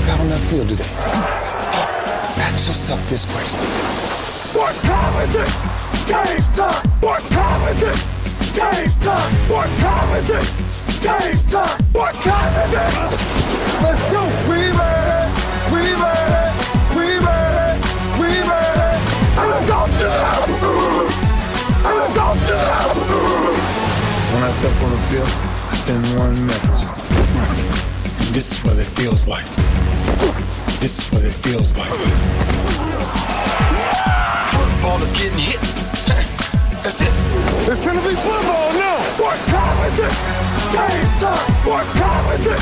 walk out on that field today, ask yourself this question. What time is it? Game time! What time is it? Game time! What time is it? Game time! What time is it? Let's go! We made it! We made it! We made it! We made it! And let's go to the house! And let's go to the house! When I step on the field, I send one message. This is what it feels like. This is what it feels like. Football is getting hit. That's it. It's gonna be football now. What time is it? Game time. What time is it?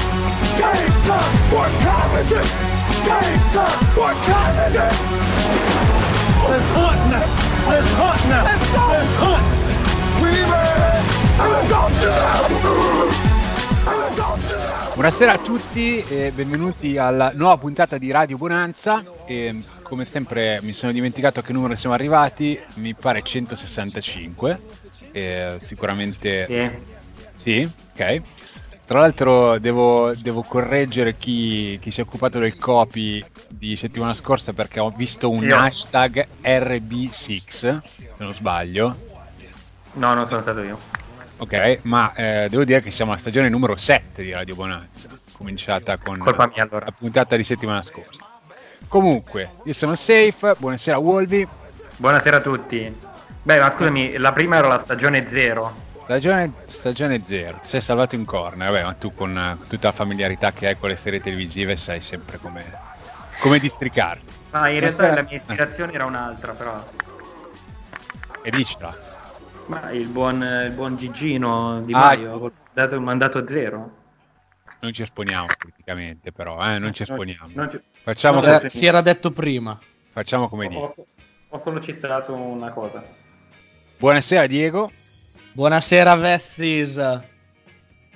Game time. What time is it? Game time. What time is it? Let's hunt now. Let's hunt now. Let's go. Let's hunt. We made it. Buonasera a tutti e benvenuti alla nuova puntata di Radio Bonanza. E come sempre mi sono dimenticato a che numero siamo arrivati, mi pare 165, sicuramente sì, ok. Tra l'altro devo correggere chi si è occupato del copy di settimana scorsa, perché ho visto un hashtag RB6, se non sbaglio. No, sono stato io. Ok, ma devo dire che siamo alla stagione numero 7 di Radio Bonanza, cominciata con la puntata di settimana scorsa. Comunque, io sono Safe, buonasera Wolvi. Buonasera a tutti. Beh, ma scusami, la prima era la stagione 0. Stagione 0, ti sei salvato in corner. Vabbè, ma tu con tutta la familiarità che hai con le serie televisive sai sempre come districarti. Ma in realtà la mia ispirazione era un'altra, però. E dicela. Ma il buon Gigino Di Maio ha dato il mandato a zero. Non ci esponiamo praticamente, però non ci esponiamo. Facciamo si era detto prima. Facciamo come dire. Ho solo citato una cosa. Buonasera Diego. Buonasera Vestis.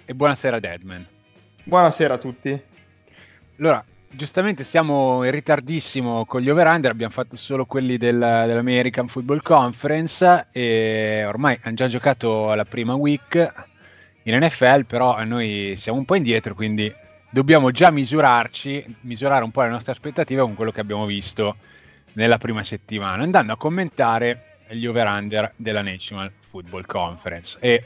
E buonasera Deadman. Buonasera a tutti. Allora, giustamente siamo in ritardissimo con gli over-under, abbiamo fatto solo quelli dell'American Football Conference e ormai hanno già giocato la prima week in NFL, però noi siamo un po' indietro, quindi dobbiamo già misurare un po' le nostre aspettative con quello che abbiamo visto nella prima settimana, andando a commentare gli over-under della National Football Conference. E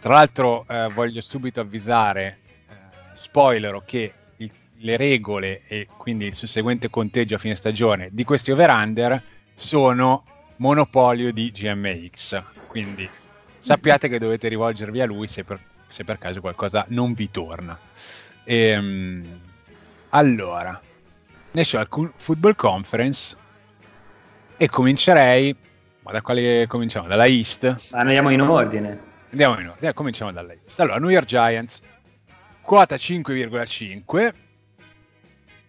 tra l'altro voglio subito avvisare, spoilero, che le regole e quindi il susseguente conteggio a fine stagione di questi over-under sono monopolio di GMX, quindi sappiate che dovete rivolgervi a lui se per caso qualcosa non vi torna. Allora, National Football Conference, e comincerei, ma da quale cominciamo? Dalla East? Andiamo in ordine, cominciamo dalla East. Allora, New York Giants, quota 5,5.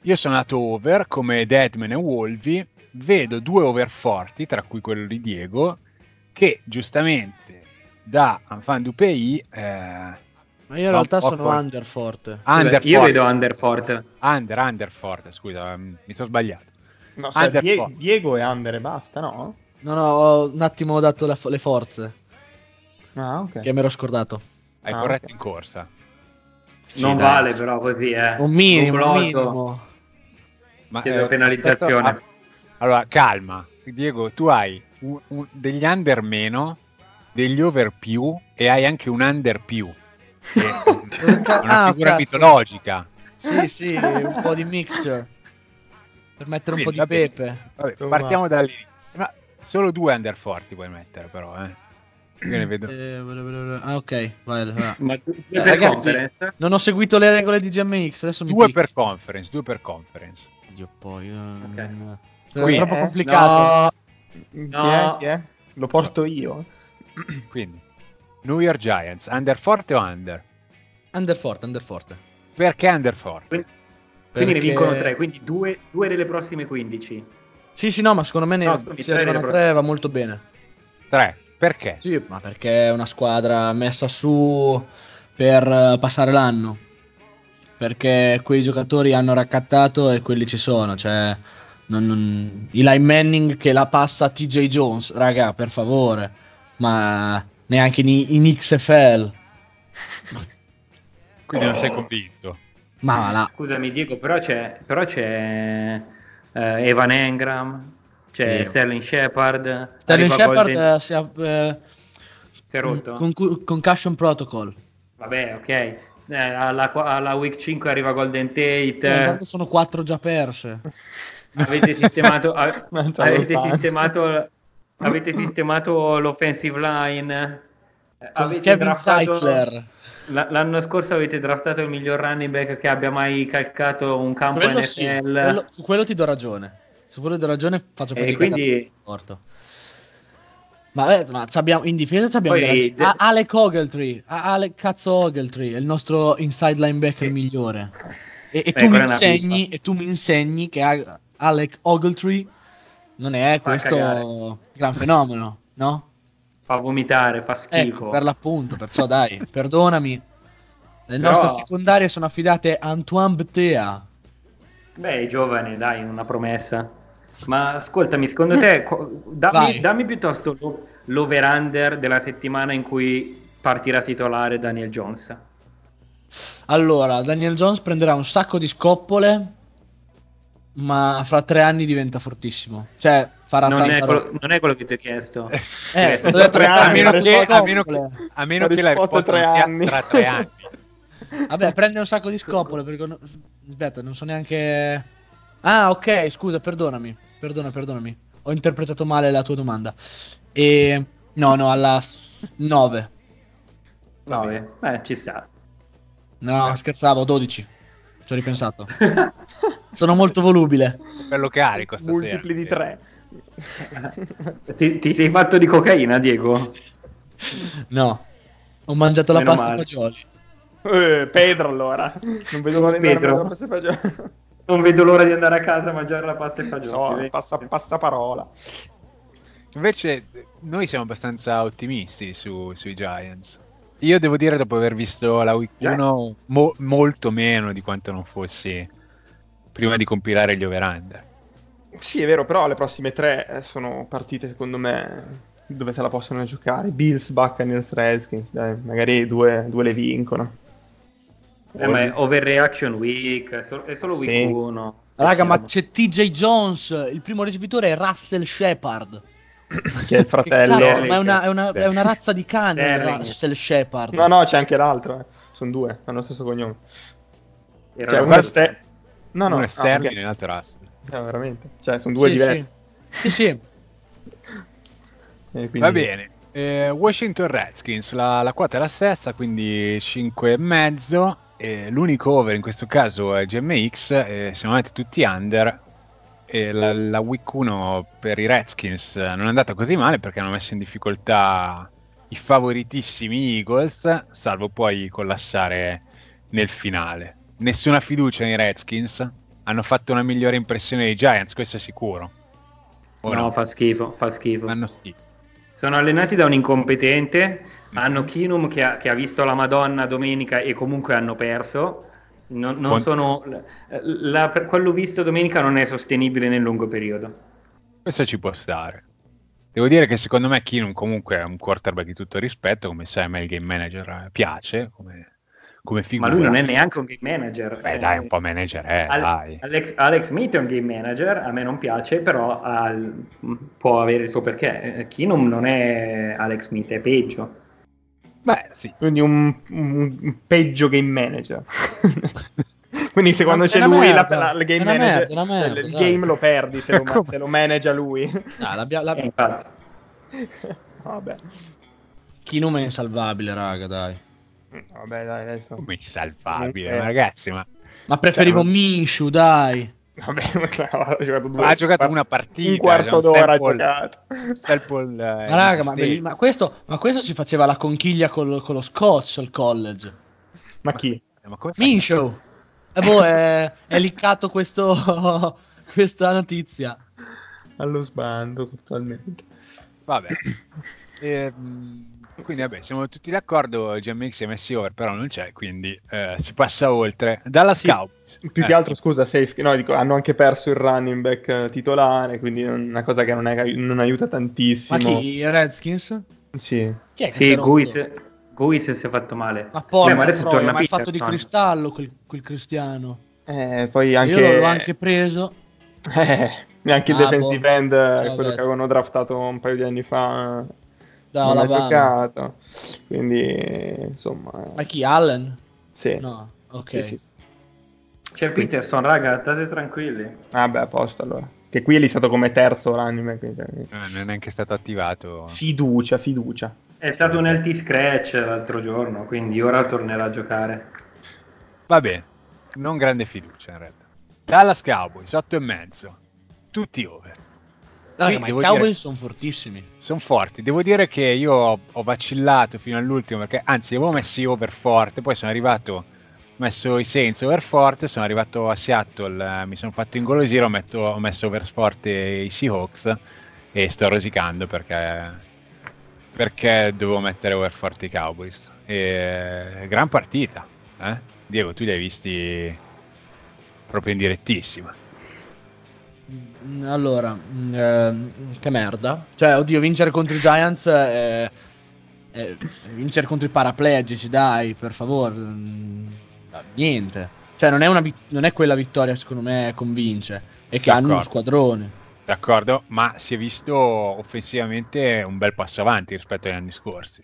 Io sono andato over come Deadman e Wolvi, vedo due over forti, tra cui quello di Diego, che giustamente da Anfan Dupei. Ma io in realtà sono under forte. Io vedo under forte. Under forte, scusa, mi sono sbagliato. No, cioè, Diego è under e basta, no? No, ho un attimo dato le forze. Ah, ok. Che me l'ho scordato. Hai corretto okay. In corsa. Sì, non dai. Vale però così, Un minimo. Ma chiedo penalizzazione. Allora, calma. Diego, tu hai degli under meno, degli over più, e hai anche un under più. È una figura mitologica. Sì, un po' di mixture. Per mettere un po' di pepe. Vabbè, partiamo da lì. Ma solo due under forti puoi mettere, però, che ne vedo. Ok, vai. Ma ragazzi, non ho seguito le regole di GMX, adesso due per conference. Dio poi. Okay. Qui, è troppo complicato. No. Chi è? Lo porto io. Quindi New York Giants, under forte o under? Under forte. Perché under forte? Quindi ne vincono 3, quindi due delle prossime 15. Sì, no, ma secondo me se arrivano 3 va molto bene. 3. Perché? Sì, ma perché è una squadra messa su per passare l'anno, perché quei giocatori hanno raccattato e quelli ci sono, cioè Eli Manning che la passa a TJ Jones, raga, per favore, ma neanche in XFL. Quindi non sei convinto? Ma là. Scusami Diego, però c'è Evan Engram, c'è sì. Sterling Shepard si è rotto concussion protocol. Vabbè, ok. Alla week 5 arriva Golden Tate. Intanto sono 4 già perse. Avete sistemato l'offensive line. L'anno scorso avete draftato il miglior running back che abbia mai calcato un campo NFL. Sì, su quello ti do ragione. Su quello ti do ragione, faccio fatica. E quindi morto. Ma in difesa abbiamo Alec Ogletree, è il nostro inside linebacker migliore. E tu mi insegni che Alec Ogletree non è questo gran fenomeno, no? Fa vomitare, fa schifo. Per l'appunto, perciò dai, perdonami. Le nostre secondarie sono affidate a Antoine Bethea. Beh, giovane, dai, una promessa. Ma ascoltami, secondo te dammi piuttosto l'over-under della settimana in cui partirà titolare Daniel Jones. Allora, Daniel Jones prenderà un sacco di scoppole, ma fra 3 anni diventa fortissimo. Cioè, farà non è quello che ti ho chiesto. A meno che la risposta sia tra 3 anni. Vabbè, prende un sacco di scoppole perché aspetta, non so neanche. Ah, ok, scusa, perdonami. Ho interpretato male la tua domanda. E no, alla 9. 9. Ci sta. No, scherzavo, 12. Ci ho ripensato. Sono molto volubile. Bello carico stasera. Multipli di 3. Ti sei fatto di cocaina, Diego? No. Ho mangiato la pasta e fagioli. Pedro, allora. Non vedo l'ora di mangiare la pasta e fagioli. Non vedo l'ora di andare a casa a mangiare la pasta e fagioli. No, passaparola. Invece noi siamo abbastanza ottimisti sui Giants. Io devo dire, dopo aver visto la Week 1, molto meno di quanto non fossi prima di compilare gli over-under. Sì, è vero, però le prossime 3 sono partite, secondo me, dove se la possono giocare. Bills, Buccaneers, Redskins, dai, magari due le vincono. Ma è overreaction week, è solo week 1. Sì. Raga, ma c'è TJ Jones, il primo ricevitore è Russell Shepard. Che è il fratello. Cazzo, ma è una razza di cane, Russell Shepard. No, c'è anche l'altro, sono 2, hanno lo stesso cognome. Cioè, uno è uno è Sterling e l'altro è Russell. Veramente, cioè, sono 2 diversi. Sì. Quindi... Va bene. Washington Redskins, la quota è la sesta, quindi 5,5. L'unico over in questo caso è GMX, siamo andati tutti under. La week 1 per i Redskins non è andata così male perché hanno messo in difficoltà i favoritissimi Eagles, salvo poi collassare nel finale. Nessuna fiducia nei Redskins, hanno fatto una migliore impressione dei Giants, questo è sicuro. No, fa schifo. Fanno schifo. Sono allenati da un incompetente, hanno Keenum che ha visto la Madonna domenica e comunque hanno perso. Non sono per quello visto domenica non è sostenibile nel lungo periodo. Questo ci può stare. Devo dire che secondo me Keenum comunque è un quarterback di tutto rispetto, come sai a me il game manager piace come figura. Ma lui non è neanche un game manager. Beh dai, un po' manager dai. Alex Smith è un game manager, a me non piace, però può avere il suo perché. Keenum non è Alex Smith, è peggio. Beh sì, quindi un peggio game manager. Quindi se quando c'è lui il game manager, merda, il game lo perdi se lo manage lui. No, l'abbiamo fatto. Vabbè. Keenum è insalvabile, raga, dai. Vabbè, dai, adesso. Come insalvabile, ragazzi, ma preferivo Minshew, dai. Vabbè, ha giocato una partita, un quarto d'ora ha giocato. Ma questo ci faceva la conchiglia con lo scotch al college. Ma chi? Minshew. È liccato questa notizia allo sbando totalmente. Vabbè. Quindi vabbè, siamo tutti d'accordo, GMX e Messi over, però non c'è, quindi si passa oltre. Dallas Cowboys. Più che altro, scusa, safety, no, dico, hanno anche perso il running back titolare, quindi una cosa che non aiuta tantissimo. Ma chi? Redskins? Sì. Chi è che si è rotto? Gois si è fatto male. Ma poi ma è fatto di cristallo quel Cristiano. Poi anche... Io l'ho anche preso. Neanche il defensive end, quello che avevano draftato un paio di anni fa, non ha giocato. Quindi, insomma... Ma chi? Allen? Sì. No, ok. Sì. C'è Peterson, raga, state tranquilli. Ah beh, a posto allora. Che qui è listato come terzo l'anime. Quindi... non è neanche stato attivato. Fiducia. È stato un healthy scratch l'altro giorno, quindi ora tornerà a giocare. Va bene, non grande fiducia in realtà. Dallas Cowboys, 8,5. Tutti over. Allora, ma i Cowboys sono fortissimi. Sono forti. Devo dire che io ho vacillato fino all'ultimo, perché anzi avevo messi over forte, poi sono arrivato... ho messo i Saints over forte, sono arrivato a Seattle, mi sono fatto ingolosire, ho messo over forte i Seahawks e sto rosicando perché dovevo mettere over forte i Cowboys. E, gran partita, eh? Diego, tu li hai visti proprio in direttissima. Allora, che merda. Cioè, oddio, vincere contro i Giants... vincere contro i paraplegici, dai, per favore... niente, cioè non è quella vittoria secondo me convince, e che hanno uno squadrone. D'accordo, ma si è visto offensivamente un bel passo avanti rispetto agli anni scorsi.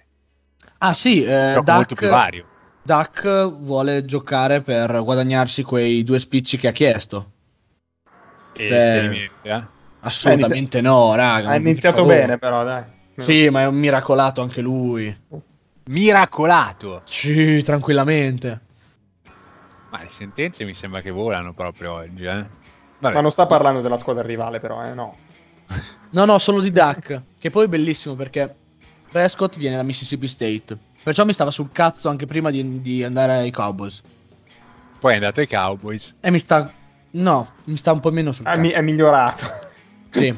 Ah sì, Dak, molto più vario. Dak vuole giocare per guadagnarsi quei due spicci che ha chiesto. E se merita? Assolutamente no, raga. Ha iniziato bene però, dai. Sì, ma è un miracolato anche lui. Miracolato? Sì, tranquillamente. Ma le sentenze mi sembra che volano proprio oggi, eh? Vabbè. Ma non sta parlando della squadra rivale però, no? No, solo di Dak, che poi è bellissimo perché Prescott viene da Mississippi State, perciò mi stava sul cazzo anche prima di andare ai Cowboys. Poi è andato ai Cowboys. E mi sta un po' meno sul cazzo. È migliorato. Sì,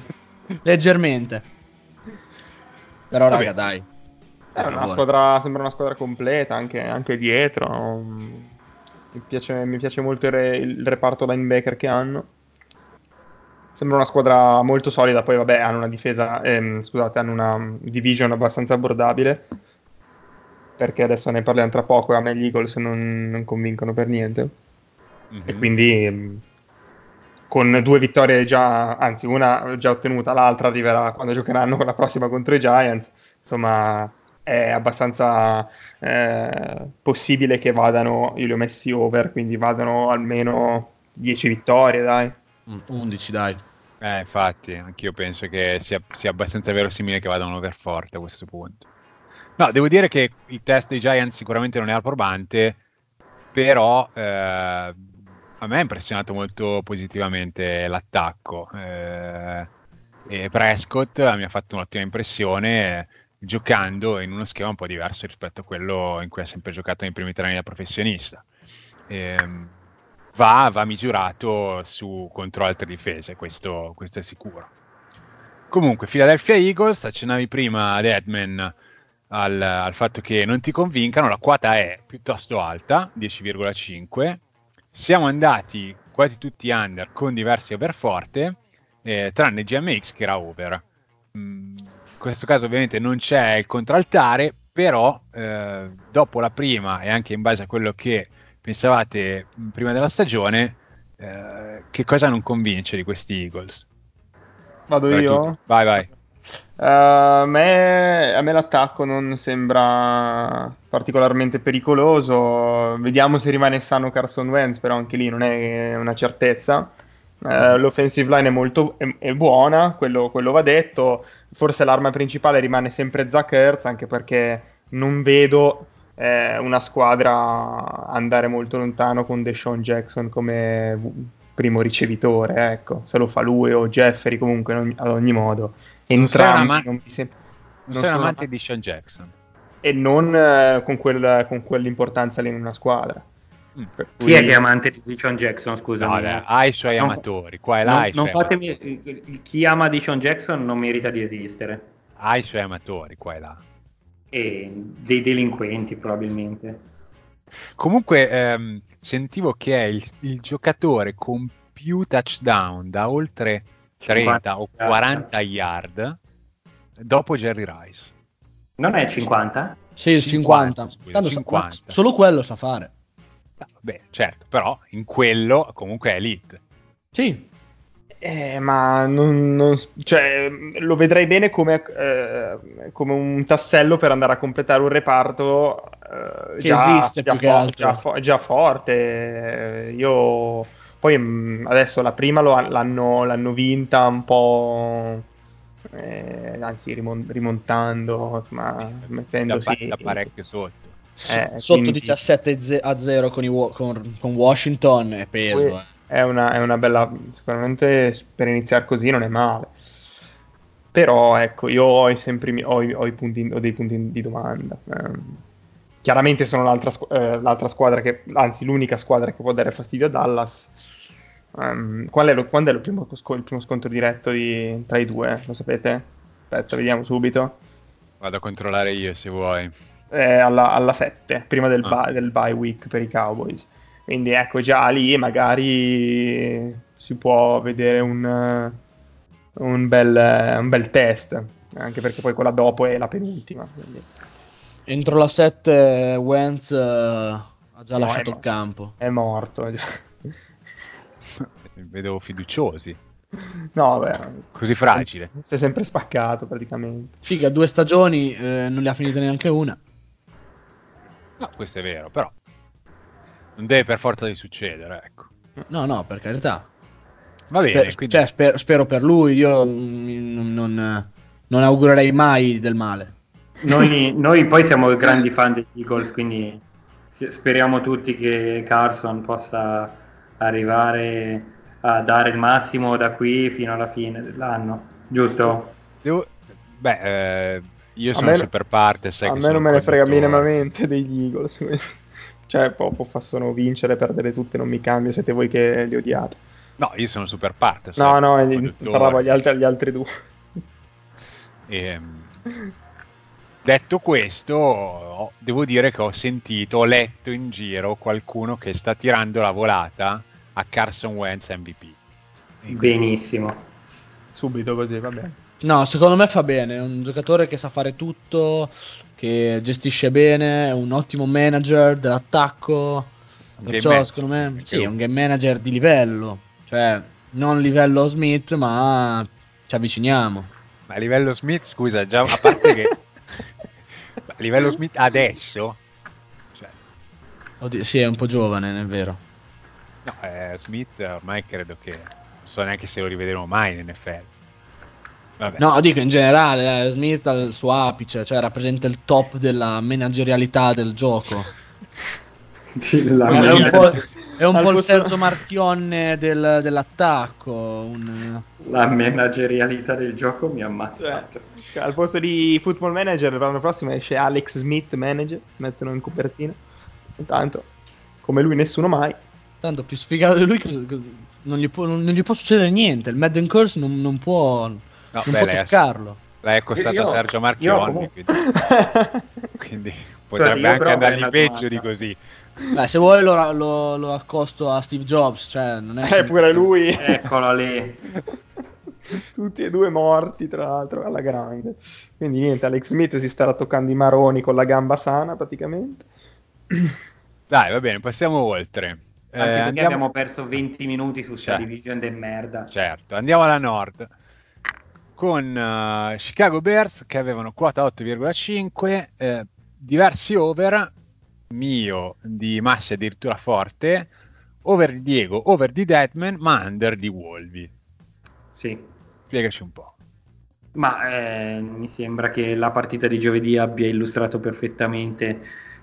leggermente. Però vabbè, raga, dai. Sembra una squadra completa, anche dietro, Mi piace molto il reparto linebacker che hanno. Sembra una squadra molto solida. Poi vabbè, hanno una difesa, hanno una division abbastanza abbordabile, perché adesso ne parliamo tra poco. A me gli Eagles non convincono per niente. Mm-hmm. E quindi con due vittorie già, anzi una già ottenuta, l'altra arriverà quando giocheranno con la prossima contro i Giants. Insomma, è abbastanza possibile che vadano, io li ho messi over, quindi vadano almeno 10 vittorie, dai. 11, dai. Infatti, anch'io penso che sia abbastanza verosimile che vadano over forte a questo punto. No, devo dire che il test dei Giants sicuramente non era probante, però a me ha impressionato molto positivamente l'attacco. E Prescott mi ha fatto un'ottima impressione, giocando in uno schema un po' diverso rispetto a quello in cui ha sempre giocato nei primi 3 anni da professionista. Va misurato su contro altre difese, questo è sicuro. Comunque, Philadelphia Eagles, accennavi prima ad Edman al fatto che non ti convincano, la quota è piuttosto alta, 10,5. Siamo andati quasi tutti under con diversi over forte, tranne GMX che era over. In questo caso ovviamente non c'è il contraltare, però dopo la prima e anche in base a quello che pensavate prima della stagione, che cosa non convince di questi Eagles? Vado io? Vai. A me l'attacco non sembra particolarmente pericoloso, vediamo se rimane sano Carson Wentz, però anche lì non è una certezza. L'offensive line è buona, quello va detto. Forse l'arma principale rimane sempre Zach Ertz, anche perché non vedo una squadra andare molto lontano con DeSean Jackson come primo ricevitore, ecco. Se lo fa lui o Jeffery, comunque ad ogni modo entrambi non sono amante di DeSean Jackson e non con quell'importanza lì in una squadra. Per cui... Chi è che è amante di DeSean Jackson? Scusa, ha i suoi amatori. Qua e là chi ama DeSean Jackson non merita di esistere. Ha i suoi amatori qua e là. E dei delinquenti, probabilmente. Comunque, sentivo che è il giocatore con più touchdown da oltre 30 o 40 yard dopo Jerry Rice. Non è 50? Sì, 50. Tanto 50. Solo quello sa fare. Beh, certo, però in quello comunque è elite. Sì. Ma non cioè, lo vedrei bene come un tassello per andare a completare un reparto che già, esiste già, più che altro. Già forte. Io poi adesso la prima l'hanno vinta un po', anzi rimontando, insomma, mettendosi da parecchio sotto. Sotto quindi... 17-0 con Washington è peso. È una bella, sicuramente per iniziare così non è male, però ecco, io ho dei punti di domanda. Chiaramente sono l'altra squadra che, anzi l'unica squadra che può dare fastidio a Dallas. Quando è il primo scontro diretto tra i due, lo sapete? Aspetta, vediamo subito. Vado a controllare io se vuoi. Alla 7, prima del bye week per i Cowboys. Quindi ecco, già lì magari si può vedere un bel test, anche perché poi quella dopo è la penultima. Quindi. Entro la 7 Wentz ha già lasciato il campo. È morto. Vedevo fiduciosi. No, beh, così fragile. Si è sempre spaccato praticamente. Figa, 2 stagioni non le ha finite neanche una. No, questo è vero, però. Non deve per forza di succedere, ecco. No, per carità. Va bene, quindi... cioè, spero per lui, io non augurerei mai del male. Noi poi siamo grandi fan degli Eagles, quindi speriamo tutti che Carson possa arrivare a dare il massimo da qui fino alla fine dell'anno, giusto? Io sono super parte, sai che a me non me ne frega minimamente degli Eagles, quindi... Cioè, possono vincere, perdere tutte, non mi cambia, siete voi che li odiate. No, io sono super parte. No, parlavo agli altri due. Detto questo, devo dire che ho letto in giro qualcuno che sta tirando la volata a Carson Wentz MVP. Benissimo. Subito così, va bene. No, secondo me fa bene, è un giocatore che sa fare tutto, che gestisce bene, è un ottimo manager dell'attacco, perciò secondo me sì, è un game manager di livello, cioè non livello Smith, ma ci avviciniamo. Ma a livello Smith, scusa, già a parte che a livello Smith adesso, cioè... Oddio, sì, è un po' giovane, non è vero? No, Smith ormai credo che non so neanche se lo rivedremo mai in NFL. Vabbè. No, dico in generale, Smith al suo apice, cioè rappresenta il top della managerialità del gioco. È un po' il Sergio Marchionne dell'attacco. La managerialità del gioco mi ha ammazzato. Al posto di Football Manager l'anno prossimo esce Alex Smith Manager, mettono in copertina. Intanto, come lui nessuno mai. Tanto più sfigato di lui non gli può succedere niente, il Madden Curse non può... No, non può toccarlo. L'hai accostato a Sergio Marchionne, quindi potrebbe anche andargli peggio di così. Beh, se vuoi lo accosto a Steve Jobs, cioè non è pure lui. Eccolo lì. Tutti e due morti, tra l'altro, alla grande. Quindi niente, Alex Smith si starà toccando i maroni con la gamba sana praticamente. Dai, va bene, passiamo oltre. Anche perché abbiamo perso 20 minuti su questa divisione del merda. Certo, andiamo alla Nord. Con Chicago Bears che avevano quota 8,5, diversi over, mio di Massi addirittura forte, over di Diego, over di Deadman, ma under di Wolvi. Sì. Spiegaci un po'. Ma mi sembra che la partita di giovedì abbia illustrato perfettamente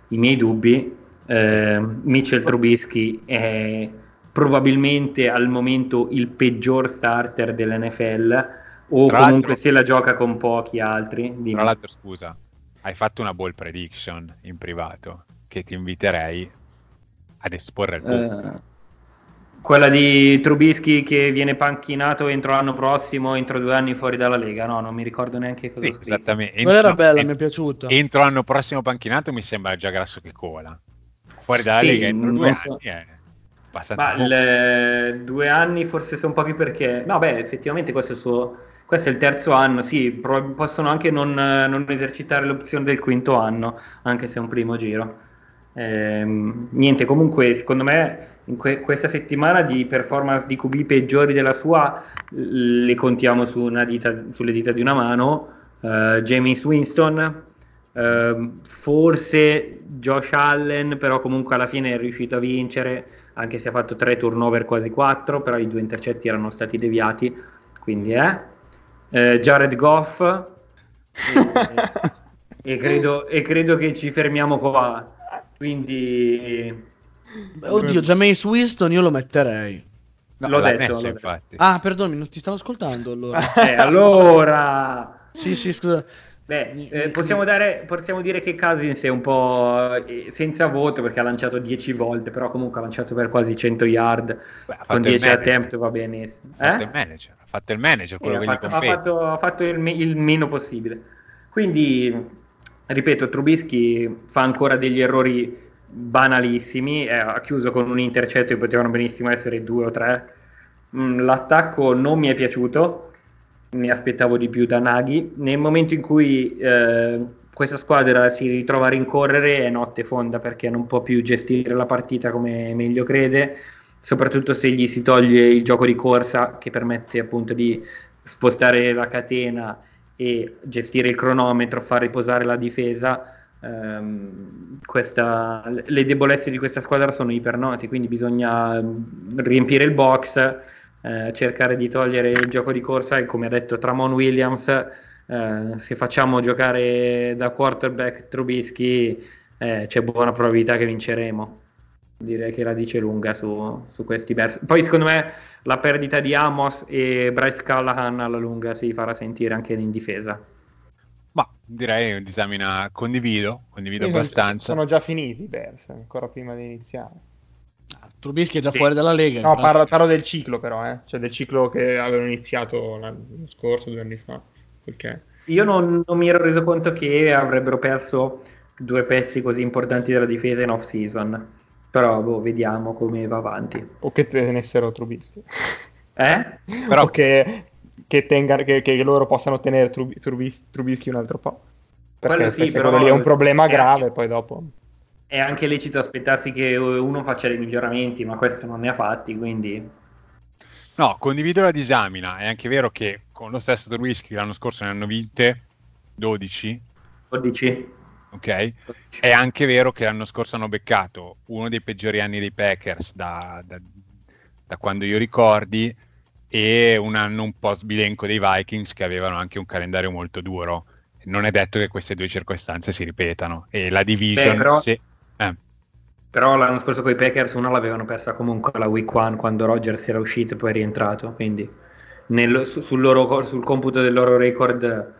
i miei dubbi. Mitchell Trubisky è probabilmente al momento il peggior starter dell'NFL. O tra comunque se la gioca con pochi altri. Dimmi. Tra l'altro, scusa, hai fatto una bold prediction in privato che ti inviterei ad esporre al pubblico. Quella di Trubisky che viene panchinato entro l'anno prossimo, entro 2 anni fuori dalla Lega. No, non mi ricordo neanche cosa. Sì, esattamente. Quella era bella, mi è piaciuta. Entro l'anno prossimo panchinato mi sembra già grasso che cola. Fuori dalla Lega entro 2 anni Ma 2 anni forse sono pochi perché... No, beh, effettivamente questo è il suo... Questo è il terzo anno, sì, possono anche non esercitare l'opzione del quinto anno, anche se è un primo giro. Niente, comunque secondo me in questa settimana di performance di QB peggiori della sua le contiamo su sulle dita di una mano. Jameis Winston, forse Josh Allen, però comunque alla fine è riuscito a vincere, anche se ha fatto 3 turnover, quasi 4, però i 2 intercetti erano stati deviati, quindi Jared Goff e credo che ci fermiamo qua. Quindi oddio, Jameis Winston io lo metterei. No, l'ho detto. Infatti. Ah, perdonami, non ti stavo ascoltando allora. Allora. Sì, scusa. Beh, possiamo dire che Cousins è un po' senza voto perché ha lanciato 10 volte, però comunque ha lanciato per quasi 100 yard. Beh, con 10 attempt va bene. Ha fatto il manager, quello che gli compete. Ha fatto il meno possibile. Quindi ripeto, Trubisky fa ancora degli errori banalissimi, ha chiuso con un intercetto che potevano benissimo essere 2 o 3. L'attacco non mi è piaciuto, mi aspettavo di più da Nagy. Nel momento in cui questa squadra si ritrova a rincorrere è notte fonda, perché non può più gestire la partita come meglio crede, soprattutto se gli si toglie il gioco di corsa che permette appunto di spostare la catena e gestire il cronometro, far riposare la difesa. Le debolezze di questa squadra sono ipernote, quindi bisogna riempire il box, cercare di togliere il gioco di corsa e, come ha detto Tramon Williams, se facciamo giocare da quarterback Trubisky c'è buona probabilità che vinceremo. Direi che la dice lunga su questi Bears. Poi secondo me la perdita di Amos e Bryce Callahan alla lunga si farà sentire anche in difesa. Ma direi un'esamina condivido abbastanza. Sono già finiti i Bears ancora prima di iniziare. Trubisky è già fuori dalla Lega. No, parlo del ciclo però, cioè del ciclo che avevano iniziato l'anno scorso, 2 anni fa. Perché io non mi ero reso conto che avrebbero perso 2 pezzi così importanti della difesa in off season. Però vediamo come va avanti. O che tenessero Trubisky. Però che loro possano tenere Trubisky un altro po'. Perché sì, però lì è un problema grave, poi dopo. È anche lecito aspettarsi che uno faccia dei miglioramenti, ma questo non ne ha fatti, quindi. No, condivido la disamina. È anche vero che con lo stesso Trubisky l'anno scorso ne hanno vinte 12. 12. Ok, è anche vero che l'anno scorso hanno beccato uno dei peggiori anni dei Packers da quando io ricordi, e un anno un po' sbilenco dei Vikings che avevano anche un calendario molto duro. Non è detto che queste 2 circostanze si ripetano, e la division. Però l'anno scorso con i Packers una l'avevano persa comunque la week 1 quando Rodgers era uscito e poi è rientrato, quindi sul computo del loro record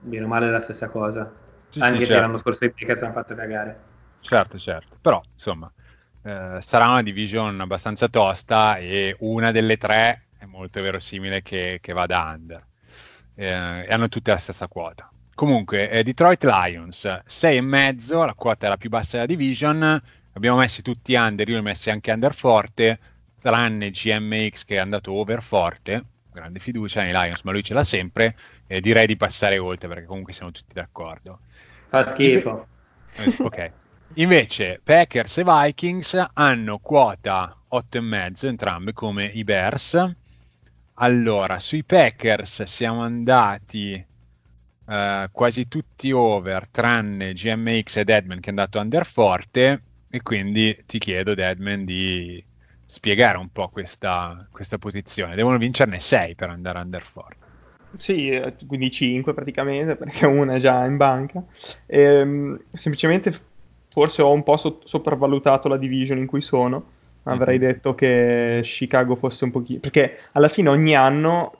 bene o male è la stessa cosa. Sì, anche se certo. L'anno scorso i Packers hanno fatto cagare. Certo, però insomma sarà una division abbastanza tosta e una delle 3 è molto verosimile che vada under, e hanno tutte la stessa quota. Comunque Detroit Lions 6,5, la quota è la più bassa della division, abbiamo messi tutti under, io li ho messi anche under forte, tranne GMX che è andato over forte, grande fiducia nei Lions, ma lui ce l'ha sempre, e direi di passare oltre perché comunque siamo tutti d'accordo. Fa schifo. Ok. Invece Packers e Vikings hanno quota 8,5 entrambe come i Bears. Allora, sui Packers siamo andati quasi tutti over, tranne GMX e Deadman che è andato under forte, e quindi ti chiedo, Deadman, di spiegare un po' questa posizione. Devono vincerne 6 per andare under forte. Sì, quindi 5 praticamente, perché una è già in banca. Semplicemente forse ho un po' sopravvalutato la division in cui sono. Avrei detto che Chicago fosse un pochino, perché alla fine ogni anno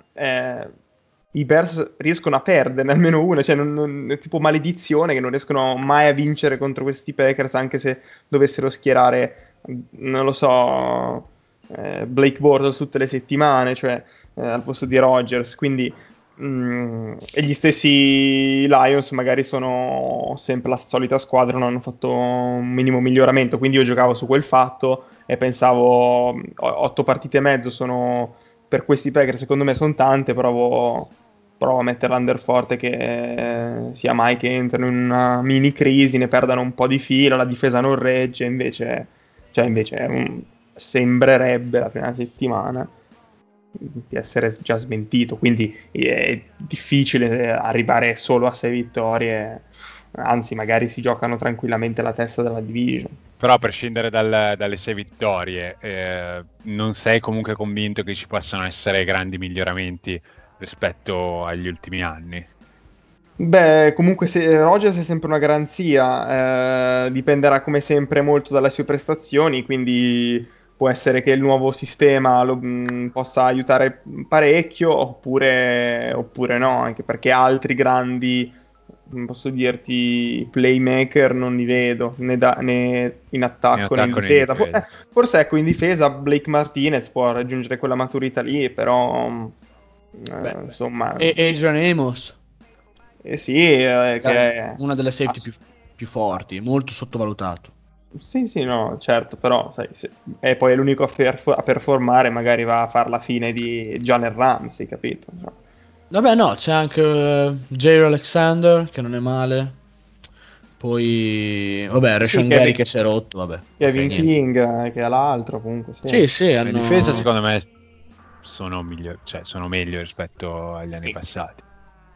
i Bears riescono a perdere almeno una, cioè è tipo maledizione che non riescono mai a vincere contro questi Packers, anche se dovessero schierare, non lo so, Blake Bortles tutte le settimane, cioè al posto di Rodgers, quindi e gli stessi Lions magari sono sempre la solita squadra, non hanno fatto un minimo miglioramento, quindi io giocavo su quel fatto e pensavo 8 partite e mezzo sono per questi Packers, secondo me sono tante, però avevo provo a mettere l'under forte che sia mai che entrano in una mini crisi, ne perdano un po' di fila, la difesa non regge, invece sembrerebbe la prima settimana di essere già smentito, quindi è difficile arrivare solo a 6 vittorie, anzi magari si giocano tranquillamente la testa della division. Però a prescindere dalle 6 vittorie, non sei comunque convinto che ci possano essere grandi miglioramenti rispetto agli ultimi anni? Beh, comunque Rodgers è sempre una garanzia, dipenderà come sempre molto dalle sue prestazioni, quindi può essere che il nuovo sistema lo possa aiutare parecchio, oppure no, anche perché altri grandi, posso dirti, playmaker non li vedo, né in attacco né in difesa. Forse ecco, in difesa Blake Martinez può raggiungere quella maturità lì, però insomma... E John Amos? Che è una delle safety più forti, molto sottovalutato. Sì, no, certo, però sai, e poi è l'unico a performare, magari va a far la fine di Jalen Ramsey, capito? No. Vabbè, no, c'è anche Jair Alexander, che non è male. Poi, vabbè, Rashawn Gary che si è rotto, vabbè. Kevin King, che è l'altro, comunque. Sì, hanno... in difesa, secondo me, sono meglio rispetto agli anni passati.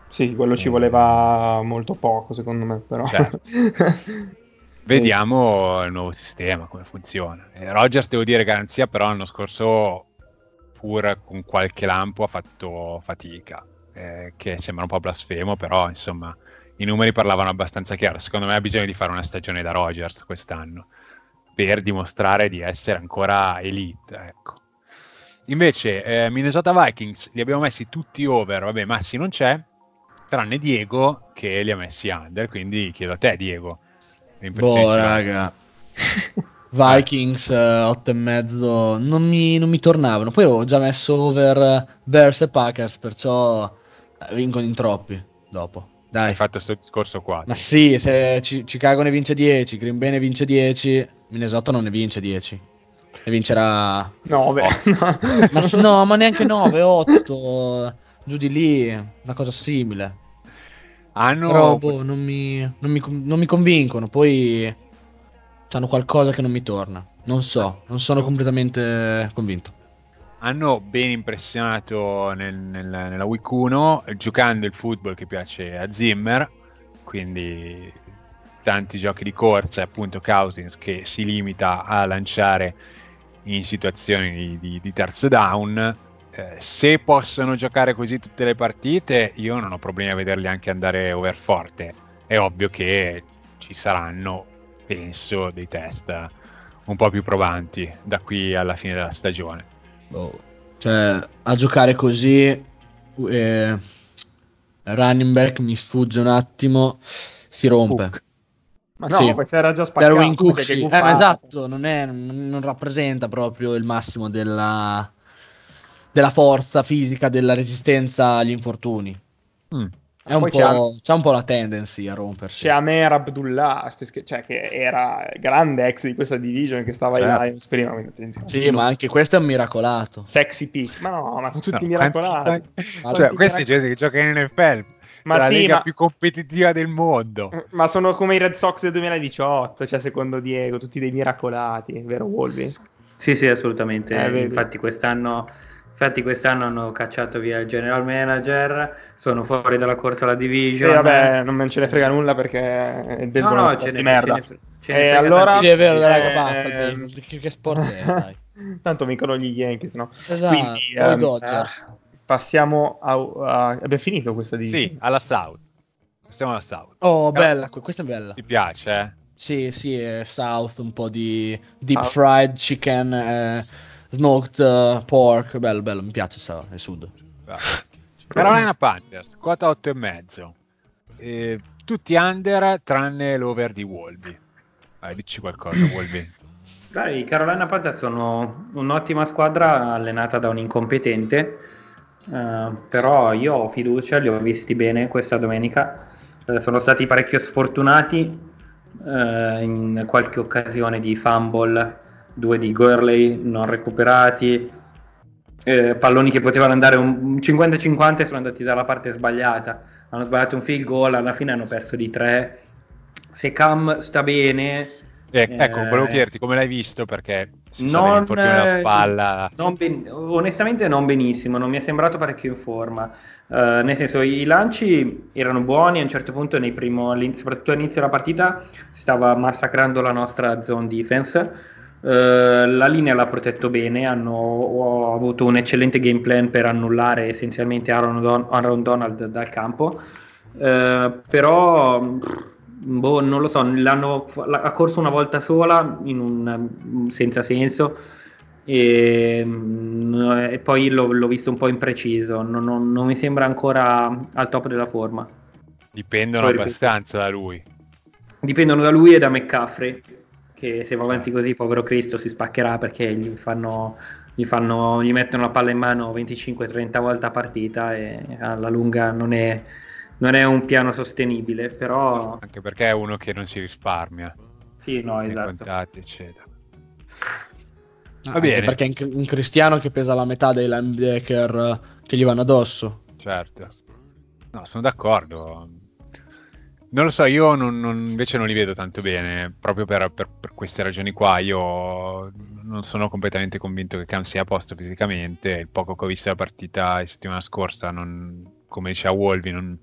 Sì, quello ci voleva molto poco, secondo me, però... Certo. Vediamo il nuovo sistema come funziona. Rodgers, devo dire, garanzia, però l'anno scorso pur con qualche lampo ha fatto fatica, che sembra un po' blasfemo, però insomma i numeri parlavano abbastanza chiaro. Secondo me ha bisogno di fare una stagione da Rodgers quest'anno per dimostrare di essere ancora elite, ecco. Invece Minnesota Vikings li abbiamo messi tutti over, vabbè, Massi non c'è, tranne Diego che li ha messi under, quindi chiedo a te, Diego. Boh, raga, Vikings 8,5 non mi tornavano. Poi ho già messo over Bears e Packers, perciò vincono in troppi dopo. Dai, hai fatto sto discorso qua. Ma sì, se Chicago ne vince 10, Green Bay ne vince 10, Minnesota non ne vince 10. Ne vincerà 9. Ma neanche 9, 8, giù di lì, una cosa simile. Però boh, non mi convincono. Poi hanno qualcosa che non mi torna. Non so, non sono completamente convinto. Hanno ben impressionato nella Week 1, giocando il football che piace a Zimmer, quindi tanti giochi di corsa, appunto Cousins che si limita a lanciare in situazioni di terzo down. Se possono giocare così tutte le partite, io non ho problemi a vederli anche andare over forte. È ovvio che ci saranno, penso, dei test un po' più provanti da qui alla fine della stagione. Cioè, a giocare così, running back mi sfugge un attimo, si rompe. Cook. Ma no, sì. Poi c'era già spaccato. Darwin Cook, sì. Esatto, non rappresenta proprio il massimo della forza fisica, della resistenza agli infortuni. È un po', c'è un po' la tendenza a rompersi. C'è Amer Abdullah, cioè che era grande ex di questa division, che stava in Lions prima. Sì, ma anche questo è un miracolato. Sexy pick. Ma no, ma sono tutti miracolati. Cioè, questi gente che gioca in NFL, ma la Liga più competitiva del mondo. Ma sono come i Red Sox del 2018, cioè secondo Diego, tutti dei miracolati, vero Wolvi? Sì, assolutamente. Infatti quest'anno hanno cacciato via il general manager, sono fuori dalla corsa alla division. E vabbè, non ce ne frega nulla perché il baseball è di merda. E allora sì, è vero, raga, basta, che sport è, dai. Tanto vincono gli Yankees, no? Esatto. Quindi passiamo abbiamo finito questa division. Sì, alla South. Oh, bella, questa è bella. Ti piace, eh? Sì, è South, un po' di deep fried chicken, smoked pork, bello, mi piace, è sud. Carolina Panthers, quota 8,5, tutti under tranne l'over di Wolby. Vai, dici qualcosa, Wolby. I Carolina Panthers sono un'ottima squadra allenata da un incompetente, però io ho fiducia, li ho visti bene questa domenica, sono stati parecchio sfortunati in qualche occasione di fumble, 2 di Gurley non recuperati, palloni che potevano andare un 50-50 e sono andati dalla parte sbagliata, hanno sbagliato un field goal, alla fine hanno perso di 3. Se Cam sta bene, ecco, volevo chiederti come l'hai visto, perché si sa nella spalla onestamente non benissimo, non mi è sembrato parecchio in forma, nel senso, i lanci erano buoni, a un certo punto soprattutto all'inizio della partita stava massacrando la nostra zone defense. La linea l'ha protetto bene, ho avuto un eccellente game plan per annullare essenzialmente Aaron Donald dal campo, però non lo so, ha corso una volta sola in un senza senso, e poi l'ho visto un po' impreciso, non mi sembra ancora al top della forma. Dipendono abbastanza da lui. Dipendono da lui e da McCaffrey, che se va avanti così, povero Cristo, si spaccherà, perché gli mettono la palla in mano 25-30 volte a partita e alla lunga non è un piano sostenibile, però... Anche perché è uno che non si risparmia. Sì, no, esatto. Contatti, eccetera. Va bene. Perché è un Cristiano che pesa la metà dei linebacker che gli vanno addosso. Certo. No, sono d'accordo. Non lo so, io invece non li vedo tanto bene, proprio per queste ragioni qua. Io non sono completamente convinto che Cam sia a posto fisicamente. Il poco che ho visto la partita la settimana scorsa, come diceva Wolvi, non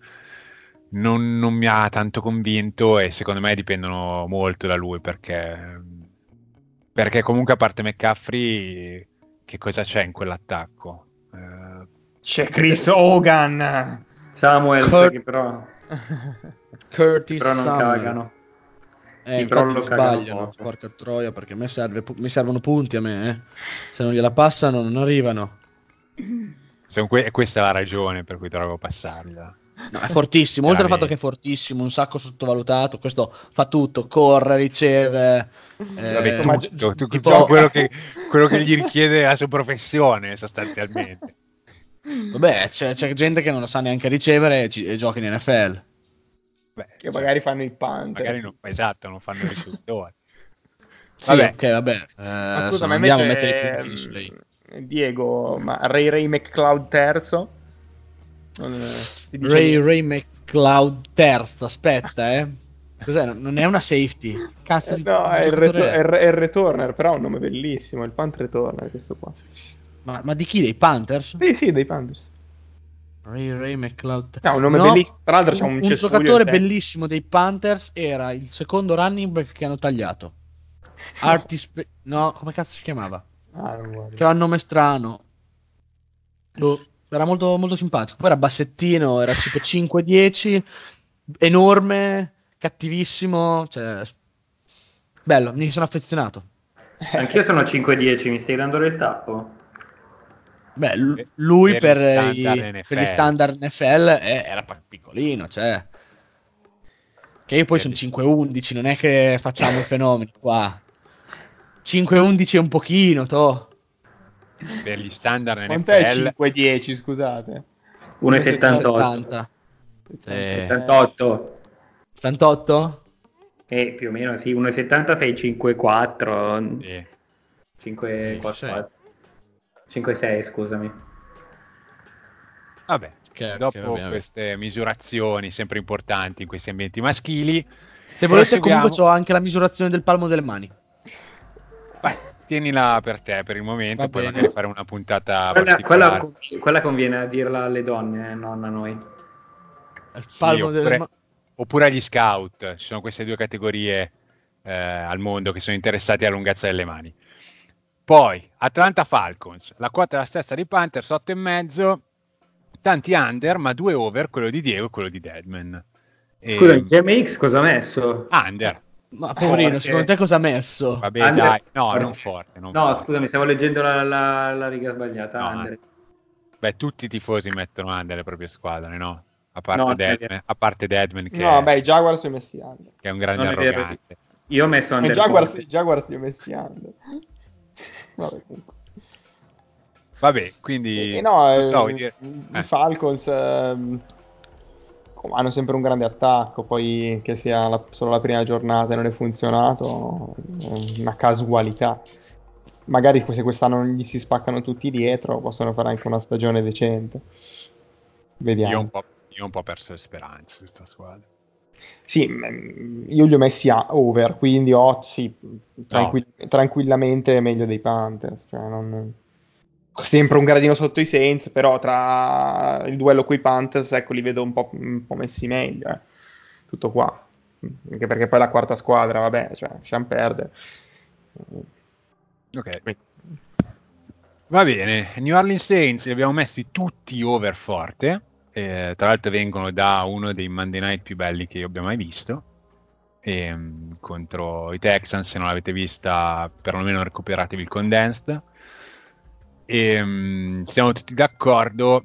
mi ha tanto convinto, e secondo me dipendono molto da lui, perché comunque, a parte McCaffrey, che cosa c'è in quell'attacco? C'è Chris Hogan, Samuel, che però... Curtis, però non Samuel. Cagano, sì, però non sbagliano, porca troia, perché mi servono punti a me, se non gliela passano non arrivano. Questa è la ragione per cui dovevo passarla. No, è fortissimo, oltre al fatto che è fortissimo, un sacco sottovalutato, questo fa tutto, corre, riceve, tutto quello che gli richiede la sua professione, sostanzialmente. Vabbè, c'è gente che non lo sa neanche ricevere e gioca in NFL. Beh, che magari fanno i punter, magari non fanno i ricevitori. Sì, vabbè. Ma scusa, ma invece andiamo a mettere i punti su lei. Diego, ma Ray McCloud terzo? Ray McCloud terzo, aspetta, Cos'è? Non è una safety. Cazzo, no, è il returner, però ha un nome bellissimo, il punt returner questo qua. Ma di chi? Dei Panthers? Sì, dei Panthers. Ray McCloud. No, un nome bellissimo. Tra l'altro c'è un giocatore bellissimo dei Panthers, era il secondo running back che hanno tagliato. Come cazzo si chiamava? C'era un nome strano. Era molto, molto simpatico. Poi era bassettino, era tipo 5'10", enorme, cattivissimo, cioè bello, mi sono affezionato. Anch'io sono 5'10", mi stai dando del tappo? Beh, lui per gli standard NFL era piccolino, cioè. Che io poi sono 5'11", non è che facciamo il fenomeno qua. 5'11" è un pochino, toh. Per gli standard Quanto NFL. Quanto è 5'10", scusate? 1,78. 78? Più o meno, sì, 1,70, 6,54. 5,4. 5-6, scusami. Vabbè, dopo queste misurazioni sempre importanti in questi ambienti maschili, se volete comunque ho anche la misurazione del palmo delle mani. Vai, tienila per te per il momento, poi magari fare una puntata particolare. Quella conviene a dirla alle donne, non a noi. Il palmo delle mani. Oppure agli scout, ci sono queste due categorie al mondo che sono interessati alla lunghezza delle mani. Poi Atlanta Falcons, la quota è la stessa di Panthers, 8,5, tanti under, ma 2 over, quello di Diego e quello di Deadman. Scusa, GMX cosa ha messo? Under. Ma poverino, forte. Secondo te cosa ha messo? Vabbè, under. Dai, no, non forte. No, scusami, stavo leggendo la riga sbagliata, no, under. Beh, tutti i tifosi mettono under le proprie squadre, no? A parte Deadman che... No, beh, i Jaguars sono messi under. Che è un grande arrogante. Io ho messo under. I Jaguars sono messi under. Vabbè, quindi i Falcons hanno sempre un grande attacco. Poi che sia solo la prima giornata e non è funzionato, una casualità. magari se quest'anno non gli si spaccano tutti dietro, possono fare anche una stagione decente. Vediamo. Io ho un po' perso le speranze su questa squadra. Sì, io li ho messi a over, quindi oggi tranquillamente meglio dei Panthers, cioè non... sempre un gradino sotto i Saints, però tra il duello con i Panthers, ecco, li vedo un po' messi meglio, tutto qua, anche perché poi la quarta squadra, vabbè, cioè lasciamo perdere. Ok, va bene. New Orleans Saints li abbiamo messi tutti over forte. Tra l'altro vengono da uno dei Monday Night più belli che io abbia mai visto, contro i Texans. Se non l'avete vista, perlomeno recuperatevi il condensed. Siamo tutti d'accordo.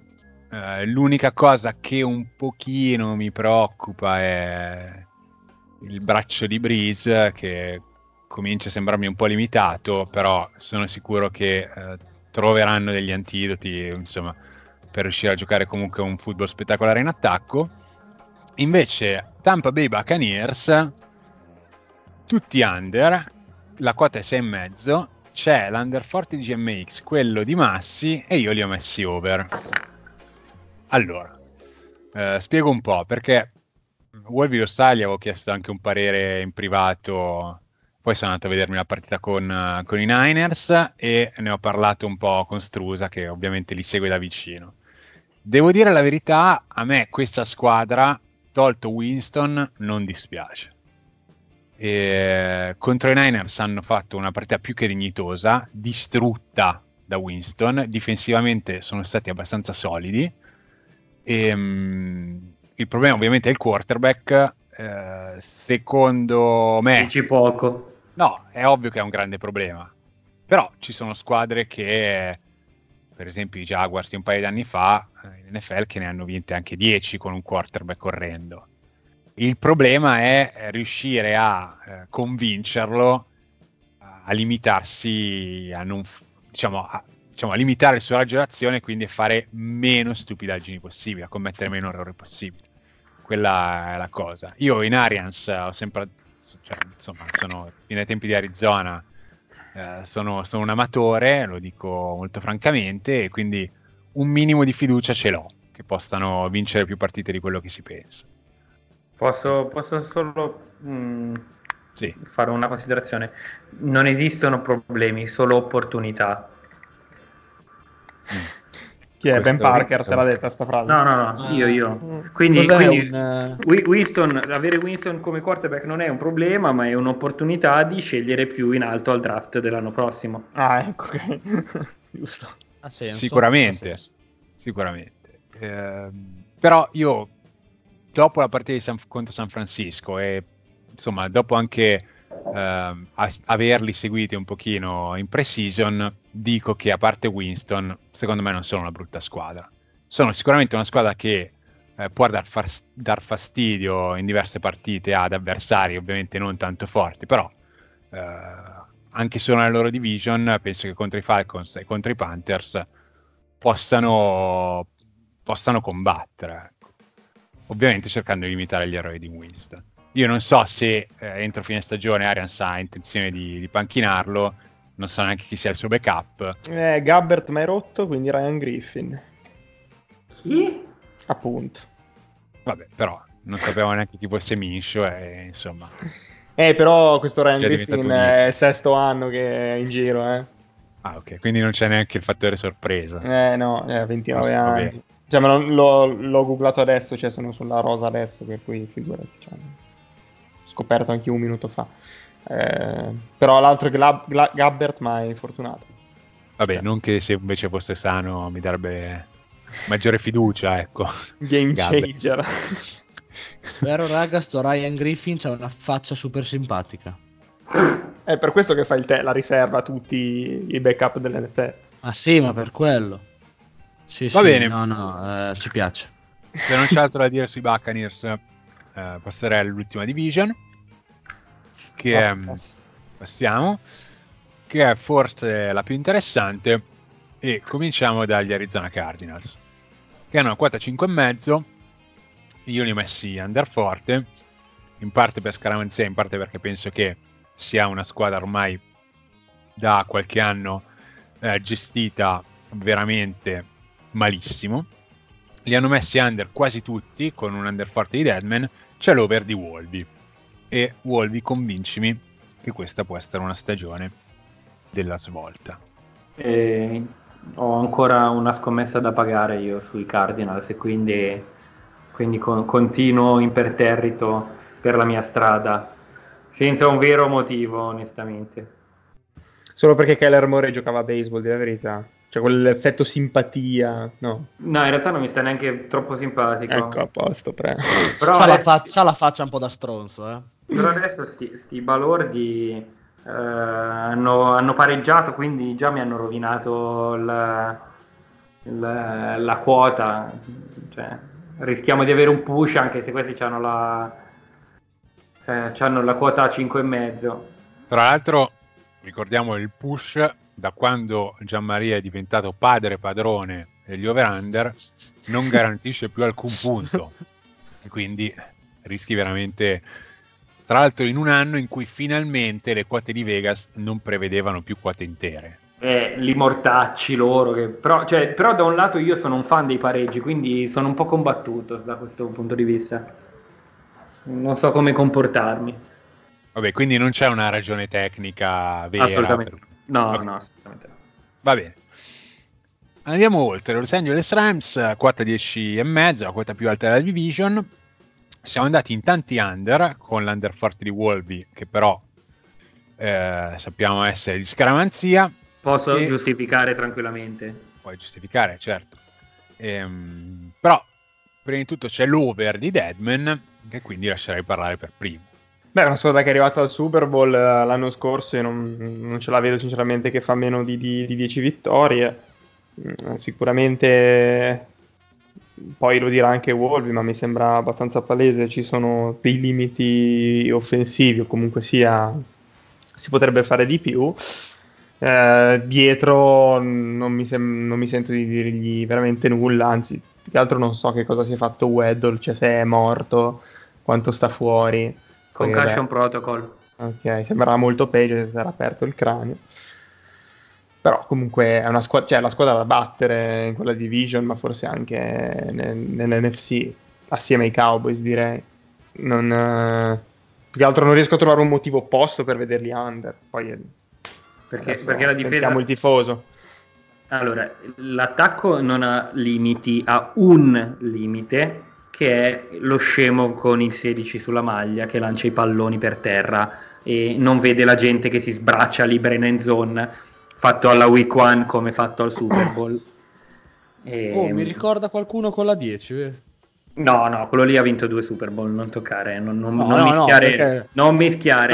L'unica cosa che un pochino mi preoccupa è il braccio di Breeze, che comincia a sembrarmi un po' limitato, però sono sicuro che troveranno degli antidoti, insomma, per riuscire a giocare comunque un football spettacolare in attacco. Invece Tampa Bay Buccaneers, tutti under, la quota è 6,5, c'è l'underforte di GMX, quello di Massi, e io li ho messi over. Allora, spiego un po', perché Wolvi lo sa, gli avevo chiesto anche un parere in privato, poi sono andato a vedermi la partita con i Niners e ne ho parlato un po' con Strusa, che ovviamente li segue da vicino. Devo dire la verità, a me questa squadra, tolto Winston, non dispiace. E contro i Niners hanno fatto una partita più che dignitosa, distrutta da Winston, difensivamente sono stati abbastanza solidi. E, il problema ovviamente è il quarterback, secondo me... Dici poco. No, è ovvio che è un grande problema, però ci sono squadre che... Per esempio i Jaguars un paio di anni fa in NFL, che ne hanno vinte anche 10 con un quarterback orrendo. Il problema è riuscire a convincerlo a limitarsi a non, diciamo a limitare il suo raggio d'azione, quindi a fare meno stupidaggini possibili, a commettere meno errori possibili. Quella è la cosa. Io in Arians ho sempre, cioè, insomma, sono nei tempi di Arizona. Sono un amatore, lo dico molto francamente, e quindi un minimo di fiducia ce l'ho che possano vincere più partite di quello che si pensa. Posso solo fare una considerazione? Non esistono problemi, solo opportunità. Chi è? Ben Parker te l'ha detta sta frase? No, io. Quindi Winston, avere Winston come quarterback non è un problema, ma è un'opportunità di scegliere più in alto al draft dell'anno prossimo. Ah, ecco, giusto. Ha senso. Sicuramente. Però io, dopo la partita di contro San Francisco, e insomma dopo anche averli seguiti un pochino in pre-season, dico che a parte Winston, secondo me non sono una brutta squadra. Sono sicuramente una squadra che può dar fastidio in diverse partite ad avversari ovviamente non tanto forti, però anche solo nella loro division penso che contro i Falcons e contro i Panthers possano combattere, ovviamente cercando di limitare gli errori di Winston. Io non so se entro fine stagione Arians ha intenzione di panchinarlo, non so neanche chi sia il suo backup. Gabbert mai rotto, quindi Ryan Griffin. Chi? Appunto. Vabbè, però non sapevo neanche chi fosse Minshew, insomma. Però questo Ryan Griffin è il sesto anno che è in giro, eh. Ah, ok, quindi non c'è neanche il fattore sorpresa. No, 29 anni. Bene. Cioè, ma l'ho googlato adesso, cioè sono sulla rosa adesso, per cui figurati, cioè... scoperto anche un minuto fa, però l'altro Gabbert ma è fortunato. Vabbè, cioè, non che se invece fosse sano mi darebbe maggiore fiducia, ecco. Game changer. Però raga, sto Ryan Griffin c'ha una faccia super simpatica. È per questo che fa la riserva a tutti i backup dell'NFL. Ah sì, ma per quello. Sì, va sì, bene. No, ci piace. Se non c'è altro da dire sui Buccaneers, passerei all'ultima division, che passiamo, che è forse la più interessante, e cominciamo dagli Arizona Cardinals, che hanno una quota 5,5. Io li ho messi under forte, in parte per scaramanzia, in parte perché penso che sia una squadra ormai da qualche anno gestita veramente malissimo. Li hanno messi under quasi tutti, con un under forte di Deadman, c'è l'over di Wolby. E Wolby, convincimi che questa può essere una stagione della svolta. Ho ancora una scommessa da pagare io sui Cardinals, e quindi continuo imperterrito per la mia strada, senza un vero motivo, onestamente. Solo perché Kyler Murray giocava a baseball, di la verità. Cioè, quell'effetto simpatia, no? No, in realtà non mi sta neanche troppo simpatico. Ecco, a posto, prego. C'ha la faccia un po' da stronzo, eh. Però adesso sti balordi hanno pareggiato, quindi già mi hanno rovinato la quota. Cioè, rischiamo di avere un push, anche se questi c'hanno la quota a 5,5. Tra l'altro, ricordiamo il push... da quando Gianmaria è diventato padre padrone degli over-under non garantisce più alcun punto, e quindi rischi veramente, tra l'altro in un anno in cui finalmente le quote di Vegas non prevedevano più quote intere, li mortacci loro che... però da un lato io sono un fan dei pareggi, quindi sono un po' combattuto da questo punto di vista, non so come comportarmi. Vabbè, quindi non c'è una ragione tecnica vera, assolutamente. No, assolutamente no. Va bene. Andiamo oltre. Los Angeles Rams, quota 10,5, la quota più alta della division. Siamo andati in tanti under, con l'under forte di Wolby, che però sappiamo essere di scaramanzia. Posso giustificare tranquillamente. Puoi giustificare, certo. Però, prima di tutto c'è l'over di Deadman, che quindi lascerei parlare per primo. Beh, una squadra che è arrivata al Super Bowl l'anno scorso e non ce la vedo sinceramente che fa meno di 10 vittorie. Sicuramente, poi lo dirà anche Wolby, ma mi sembra abbastanza palese, ci sono dei limiti offensivi, o comunque sia si potrebbe fare di più. Dietro non mi sento di dirgli veramente nulla, anzi, più che altro non so che cosa si è fatto Weddle, cioè se è morto, quanto sta fuori. Concussion protocol. Ok, sembrava molto peggio se si era aperto il cranio. Però comunque è una squadra, cioè la squadra da battere in quella division, ma forse anche nell'NFC, assieme ai Cowboys, direi. Più che altro non riesco a trovare un motivo opposto per vederli under. Poi perché la difesa... sentiamo il tifoso. Allora, l'attacco non ha limiti, ha un limite, che è lo scemo con il 16 sulla maglia che lancia i palloni per terra e non vede la gente che si sbraccia libera in end zone, fatto alla Week 1 come fatto al Super Bowl. Mi ricorda qualcuno con la 10? No, quello lì ha vinto 2 Super Bowl, non toccare, non mischiare.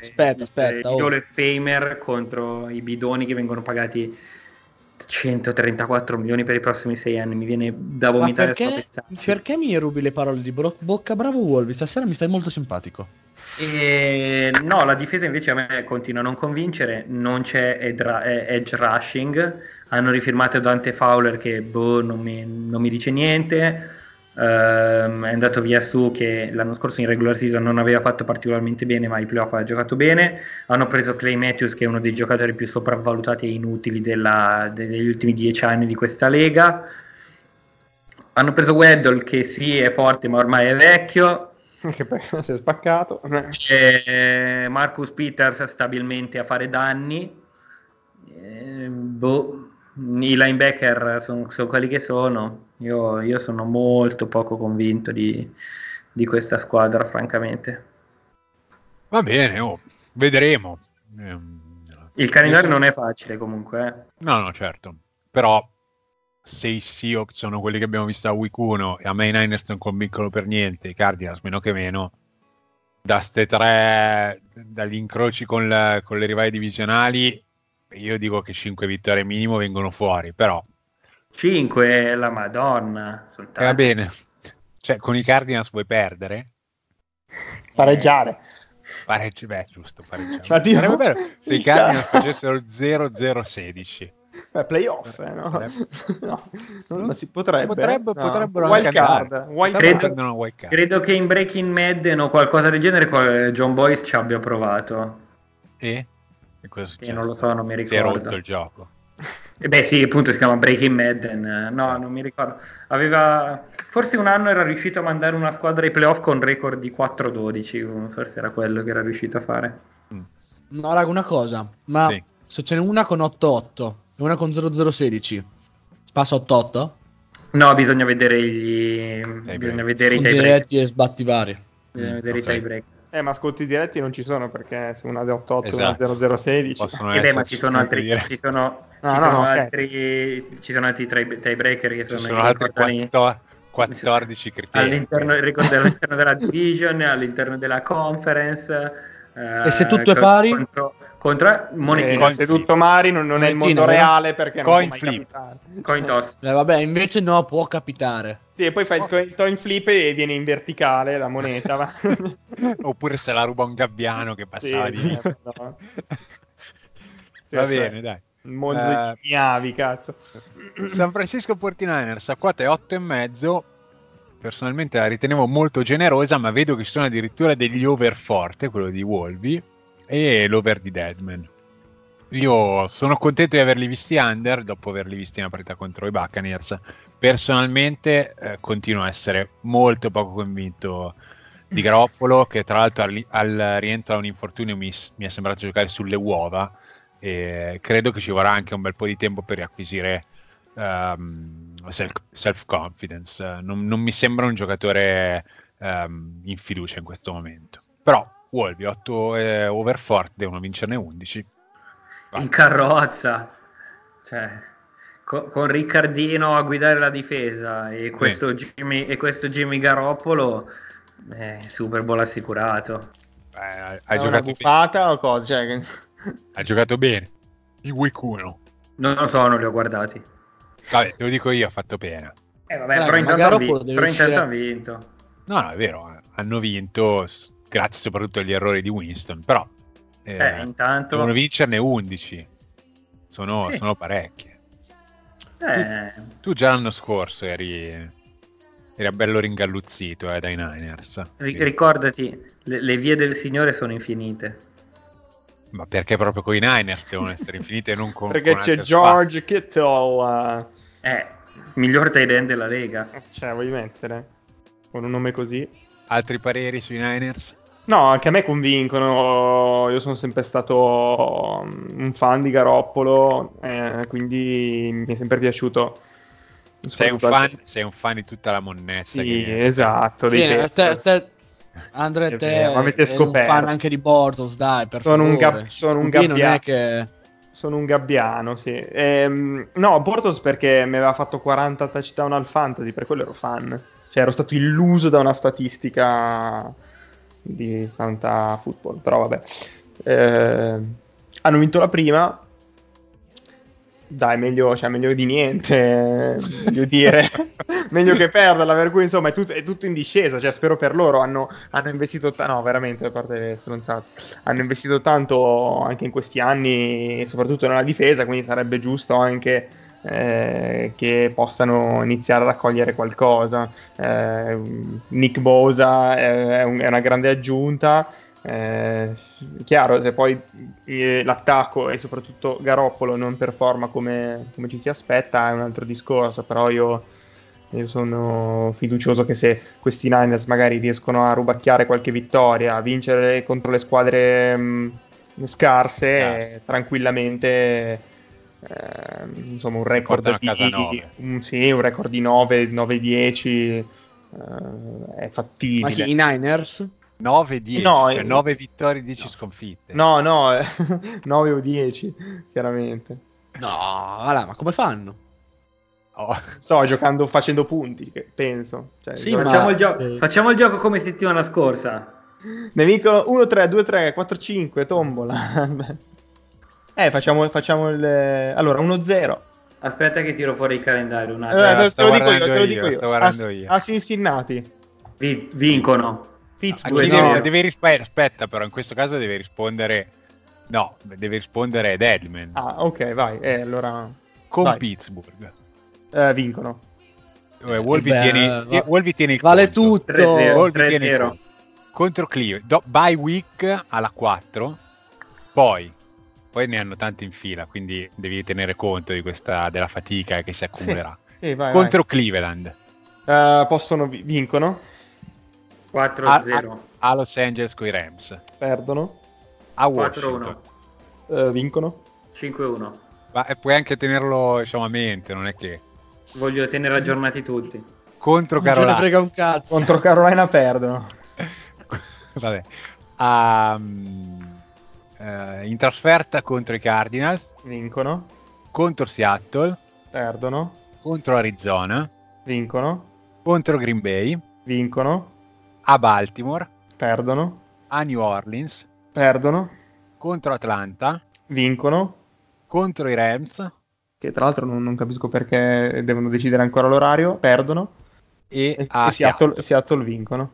Aspetta. Il Hall of Famer contro i bidoni che vengono pagati 134 milioni per i prossimi 6 anni, mi viene da vomitare. Ma perché mi rubi le parole di bocca? Bravo Wolvi, stasera mi stai molto simpatico. No, la difesa invece a me continua a non convincere, non c'è edge rushing, hanno rifirmato Dante Fowler che non mi dice niente, è andato via Su che l'anno scorso in regular season non aveva fatto particolarmente bene, ma i playoff ha giocato bene, hanno preso Clay Matthews che è uno dei giocatori più sopravvalutati e inutili degli ultimi 10 anni di questa lega, hanno preso Weddle che sì è forte ma ormai è vecchio che si è spaccato, e Marcus Peters stabilmente a fare danni, i linebacker sono quelli che sono. Io sono molto poco convinto di questa squadra, francamente. Va bene, vedremo. Il calendario non è facile comunque. No, certo. Però se i Seahawks sono quelli che abbiamo visto a Week 1 e a me i Niners non convincono per niente, i Cardinals meno che meno, da ste tre, dagli incroci con le rivali divisionali, io dico che 5 vittorie minimo vengono fuori, però... 5, la Madonna. Va bene, cioè con i Cardinals vuoi perdere? Pareggiare. Beh, giusto, pareggiare. Sarebbe bello se i Cardinals facessero 0-0-16. Playoff, no? Sarebbe... no. Non si potrebbe. Potrebbero no. Wild card. Credo che in Breaking Madden o qualcosa del genere John Boyce ci abbia provato. Io non lo so, non mi ricordo. Si è rotto il gioco. E beh sì, appunto si chiama Breaking Madden. No, non mi ricordo. Aveva forse un anno era riuscito a mandare una squadra ai playoff con record di 4-12, forse era quello che era riuscito a fare. No, raga, una cosa, ma sì, se ce n'è una con 8-8 e una con 0-0-16, passa 8-8? No, bisogna vedere i diretti e sbatti vari. Bisogna vedere i tie break. Ma ascolti diretti non ci sono, perché se una è 8-8 esatto, una 0-0-16. Ma ci sono altri, ci sono altri tie breaker che sono altri 14 criteri. All'interno della division, all'interno della conference. E se tutto è pari contro Money, se tutto pari non è il mondo reale, perché coin non può mai capitare. Coin toss. Vabbè, invece no, può capitare. Sì, e poi fai il coin flip e viene in verticale la moneta. Va. Oppure se la ruba un gabbiano che passava di lì. No. Va bene, dai. Il mondo di chiavi, cazzo. San Francisco 49ers a quota è 8,5. Personalmente la ritenevo molto generosa, ma vedo che ci sono addirittura degli over forte, quello di Wolby e l'over di Deadman. Io sono contento di averli visti under dopo averli visti in una partita contro i Buccaneers. Personalmente continuo a essere molto poco convinto di Garoppolo, che tra l'altro al rientro da un infortunio mi è sembrato giocare sulle uova, e credo che ci vorrà anche un bel po' di tempo per riacquisire self-confidence. Non mi sembra un giocatore in fiducia in questo momento. Però Wolby 8 over forte, devono vincerne 11 in carrozza, con Riccardino a guidare la difesa e questo Jimmy Garoppolo, Super Bowl assicurato. Ha giocato bene o cosa? Ha giocato bene il week 1, non lo so, non li ho guardati. Vabbè, te lo dico io, ha fatto pena. Vabbè, però intanto hanno vinto. No, è vero, hanno vinto grazie soprattutto agli errori di Winston, però intanto devono vincerne 11. Sono parecchie. Tu già l'anno scorso era bello ringalluzzito dai Niners. Ricordati, le vie del Signore sono infinite. Ma perché proprio con i Niners devono essere infinite, non con perché c'è George Kittle, miglior tight end della Lega, voglio mettere con un nome così. Altri pareri sui Niners? No, anche a me convincono. Io sono sempre stato un fan di Garoppolo, quindi mi è sempre piaciuto. Sei un fan di tutta la monnezza. Sì, che... esatto. Sì, Andrea, avete scoperto un fan anche di Bortles, dai, per favore. Sono un gabbiano, che... sono un gabbiano, sì. No, Bortles perché mi aveva fatto 40 touchdown al fantasy, per quello ero fan. Cioè, ero stato illuso da una statistica di fantafootball, però vabbè. Hanno vinto la prima. Dai, meglio di niente, voglio dire. Meglio che perderla, per cui insomma è tutto in discesa, spero per loro. Hanno investito veramente, a parte stronzate, hanno investito tanto anche in questi anni, soprattutto nella difesa, quindi sarebbe giusto anche che possano iniziare a raccogliere qualcosa. Nick Bosa è una grande aggiunta. Chiaro, se poi l'attacco e soprattutto Garoppolo non performa come ci si aspetta è un altro discorso, però io sono fiducioso che se questi Niners magari riescono a rubacchiare qualche vittoria, a vincere contro le squadre scarse. Tranquillamente insomma un record di un record di 9-10 è fattibile. Ma chi, i Niners? 9-10, no, cioè 9 vittorie, 10 sconfitte. No, 9 o 10, chiaramente. No, allora, ma come fanno? Giocando, facendo punti, penso. Facciamo il gioco come settimana scorsa. Nemico 1-3, 2-3, 4-5, tombola. Facciamo il... Allora, 1-0. Aspetta che tiro fuori il calendario un attimo. Te lo dico io. A Cincinnati. Vincono. Aspetta, però in questo caso deve rispondere. No, deve rispondere Edelman. Ah, ok, vai. Allora con vai. Pittsburgh vincono. Wolby tiene il vale conto. Tutto. 3-0. Contro Cleveland. Bye week alla 4. Poi poi ne hanno tanti in fila, quindi devi tenere conto di questa, della fatica che si accumulerà. Sì, vai, contro vai. Cleveland vincono 4-0 a Los Angeles coi Rams, perdono a Washington 4-1. Vincono 5-1. Ma puoi anche tenerlo, diciamo, a mente, non è che voglio tenere aggiornati tutti. Contro Carolina, frega un cazzo. Contro Carolina perdono. Vabbè. In trasferta contro i Cardinals vincono. Contro Seattle perdono. Contro Arizona vincono. Contro Green Bay vincono. A Baltimore perdono. A New Orleans perdono. Contro Atlanta vincono. Contro i Rams, che tra l'altro non capisco perché devono decidere ancora l'orario, perdono. E a Seattle vincono a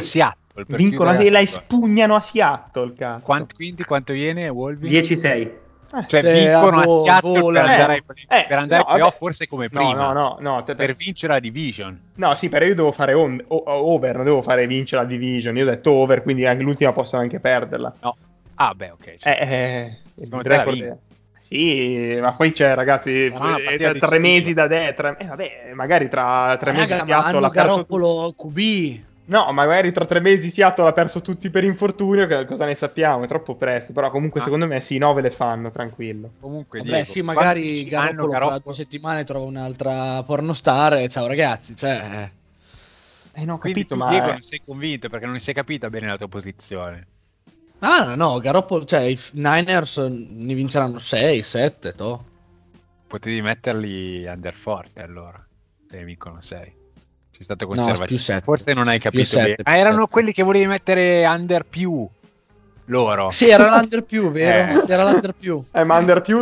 Seattle, vincono e la espugnano a Seattle, cazzo. Quindi quanto viene Wolverine? 10-6. Cioè vincono a Seattle per andare ai playoff, forse come prima. No, per vincere la division. No, sì, però io devo fare over, non devo fare vincere la division. Io ho detto over, quindi anche l'ultima possono anche perderla. No. Ah, beh, ok. Secondo te sì, ma poi c'è, ragazzi, tre mesi da dentro. Vabbè, magari tra tre mesi Seattle ha perso QB. No, magari tra 3 mesi Seattle ha perso tutti per infortunio, cosa ne sappiamo? È troppo presto, però comunque secondo me sì, 9 le fanno, tranquillo. Comunque vabbè, Diego, sì, magari Garoppolo fra 2 settimane trova un'altra pornostar e ciao ragazzi, cioè. No, ho capito, ma Diego non sei convinto perché non si è capita bene la tua posizione. Ah no, Garoppolo, cioè i Niners ne vinceranno 6-7, toh. Potevi metterli under forte allora, se ne vincono 6. Sei stato conservativo. No, forse non hai capito bene. Erano 7. Quelli che volevi mettere under più loro. Sì, era l'under più, vero? Era l'under più. Ma under più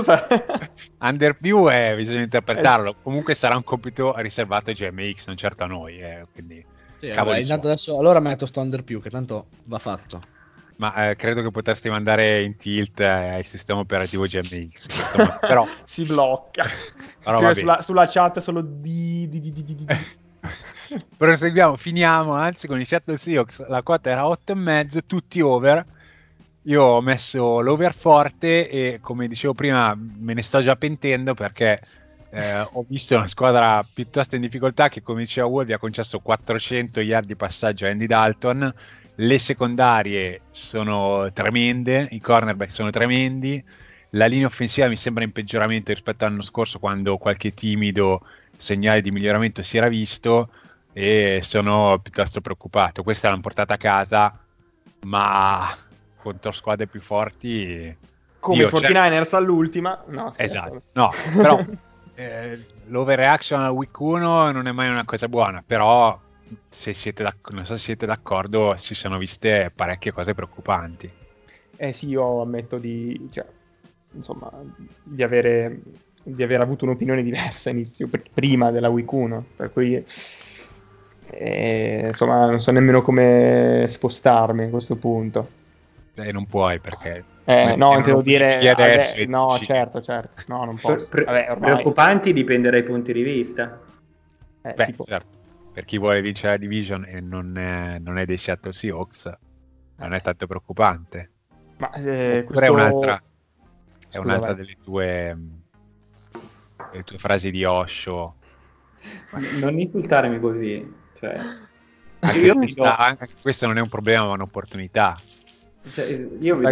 under più bisogna interpretarlo. Comunque sarà un compito riservato ai GMX, non certo a noi, quindi sì, vabbè, intanto adesso allora metto sto under più che tanto va fatto. Ma credo che potresti mandare in tilt il sistema operativo GMX, però si blocca. Però sulla chat solo di. Proseguiamo, finiamo anzi con i Seattle Seahawks. La quota era 8,5, tutti over. Io ho messo l'over forte e come dicevo prima me ne sto già pentendo perché ho visto una squadra piuttosto in difficoltà che, come diceva Wolvi, ha concesso 400 yard di passaggio a Andy Dalton. Le secondarie sono tremende, i cornerback sono tremendi, la linea offensiva mi sembra in peggioramento rispetto all'anno scorso, quando qualche timido segnale di miglioramento si era visto, e sono piuttosto preoccupato. Questa l'hanno portata a casa, ma contro squadre più forti come i 49ers all'ultima esatto, no, però l'overreaction al week 1 non è mai una cosa buona, però non so se siete d'accordo, si sono viste parecchie cose preoccupanti. Sì, io ammetto di aver avuto un'opinione diversa inizio prima della week 1, per cui insomma non so nemmeno come spostarmi a questo punto. Non puoi perché no, devo dire adesso, no, certo no, non posso. Vabbè, ormai. Preoccupanti dipende dai punti di vista, tipo, certo, per chi vuole vincere la division e non è dei Seattle Seahawks non è tanto preoccupante, ma questo... è un'altra delle tue frasi di Osho. Non insultarmi così, cioè. Anche questo non è un problema, ma un'opportunità.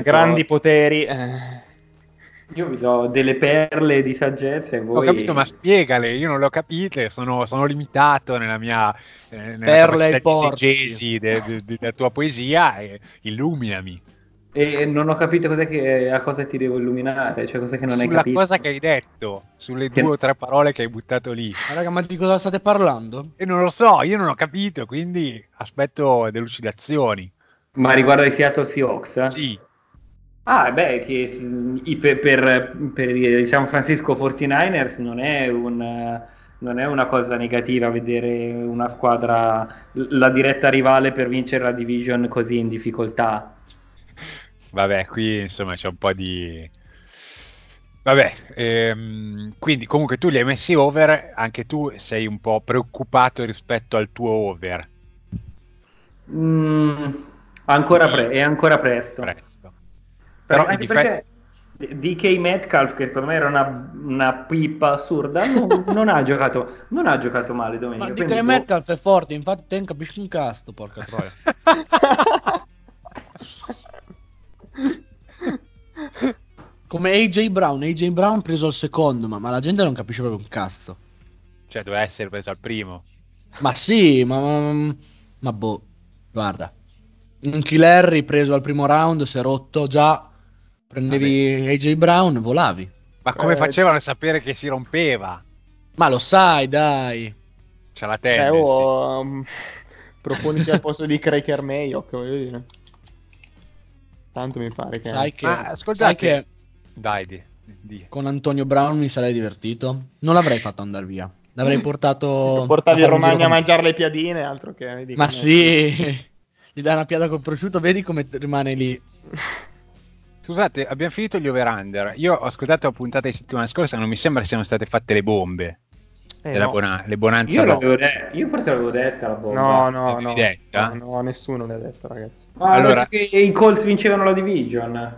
Grandi poteri. Io vi do delle perle di saggezza e voi... Ho capito, ma spiegale, io non le ho capite, sono limitato nella mia perle di della tua poesia, illuminami. E non ho capito a cosa ti devo illuminare, cioè cosa che non hai capito. Sulla cosa che hai detto, sulle 2 o 3 parole che hai buttato lì. Ma raga, ma di cosa state parlando? E non lo so, io non ho capito, quindi aspetto delucidazioni. Ma riguardo ai Seattle Seahawks? Sì. Per i San Francisco 49ers non è una cosa negativa vedere una squadra, la diretta rivale per vincere la division, così in difficoltà. Vabbè, qui insomma c'è un po' di... Vabbè, quindi comunque tu li hai messi over, anche tu sei un po' preoccupato rispetto al tuo over. È ancora presto. Però anche perché DK Metcalf, che secondo me era una pipa assurda, non ha giocato male domenica. Ma DK Metcalf è forte, infatti te non capisci un cazzo, porca troia. Come AJ Brown preso al secondo, ma la gente non capisce proprio un cazzo. Cioè doveva essere preso al primo. Ma sì, ma boh, guarda. Un Larry preso al primo round, si è rotto già, prendevi AJ Brown, volavi. Ma come facevano a sapere che si rompeva? Ma lo sai, dai. C'è la tendenza. Proponici al posto di Cracker Mayock, voglio dire. Tanto mi pare che... Sai che... Ah, ascoltate. Sai che... Dai, di. Con Antonio Brown mi sarei divertito. Non l'avrei fatto andare via. L'avrei portato... Portavi a Romagna a mangiare le piadine, altro che... Dico, ma no. Sì... Gli dai una piada col prosciutto, vedi come rimane lì. Scusate, abbiamo finito gli over-under. Io ho ascoltato la puntata di settimana scorsa, non mi sembra siano state fatte le bombe. No. Le bonanza. Io forse l'avevo detta la bomba. No. Detta? No, nessuno l'ha detta, ragazzi. Allora, che i Colts vincevano la division.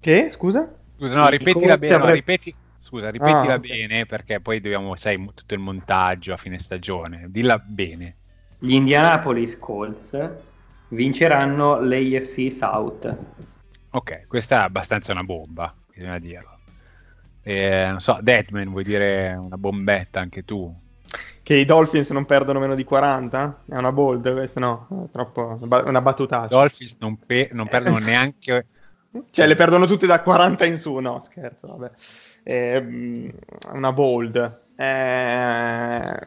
Che? Scusa, no, ripetila bene, ripetila bene, perché poi dobbiamo, sai, tutto il montaggio a fine stagione. Dilla bene. Gli Indianapolis Colts vinceranno l'AFC South. Ok, questa è abbastanza una bomba, bisogna dirlo. Non so, Deadman, vuoi dire una bombetta anche tu? Che i Dolphins non perdono meno di 40? È una bold questa, no? È troppo una battutata. I Dolphins non perdono neanche... Cioè, le perdono tutte da 40 in su, no? Scherzo, vabbè. Una bold. È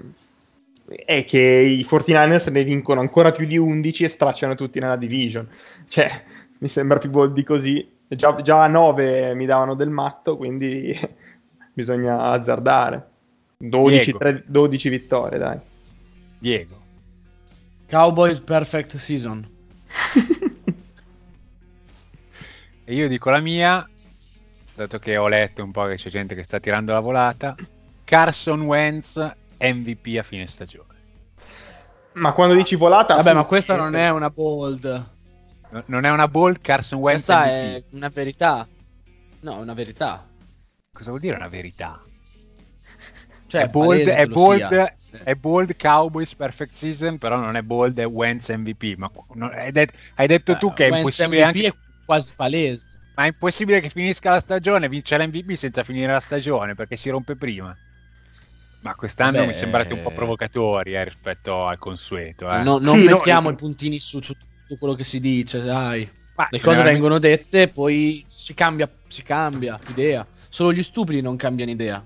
che i 49ers ne vincono ancora più di 11 e stracciano tutti nella division. Cioè, mi sembra più bold di così. Già a 9 mi davano del matto, quindi bisogna azzardare. 12 vittorie, dai. Diego. Cowboys perfect season. E io dico la mia, dato che ho letto un po' che c'è gente che sta tirando la volata. Carson Wentz MVP a fine stagione. Ma quando dici volata, vabbè, ma questa non è una bold. Non è una bold. Carson Wentz questa MVP. È una verità. No, è una verità. Cosa vuol dire una verità? Cioè, è bold Cowboys perfect season, però non è bold, è Wentz MVP. Ma hai detto tu che è impossibile. MVP anche... è quasi palese. Ma è impossibile che finisca la stagione, vince l'MVP senza finire la stagione perché si rompe prima. Ma quest'anno mi sembrate un po' provocatori rispetto al consueto. No, non mettiamo i puntini su tutto quello che si dice, dai. Ma le cose vengono dette, poi si cambia idea. Solo gli stupidi non cambiano idea.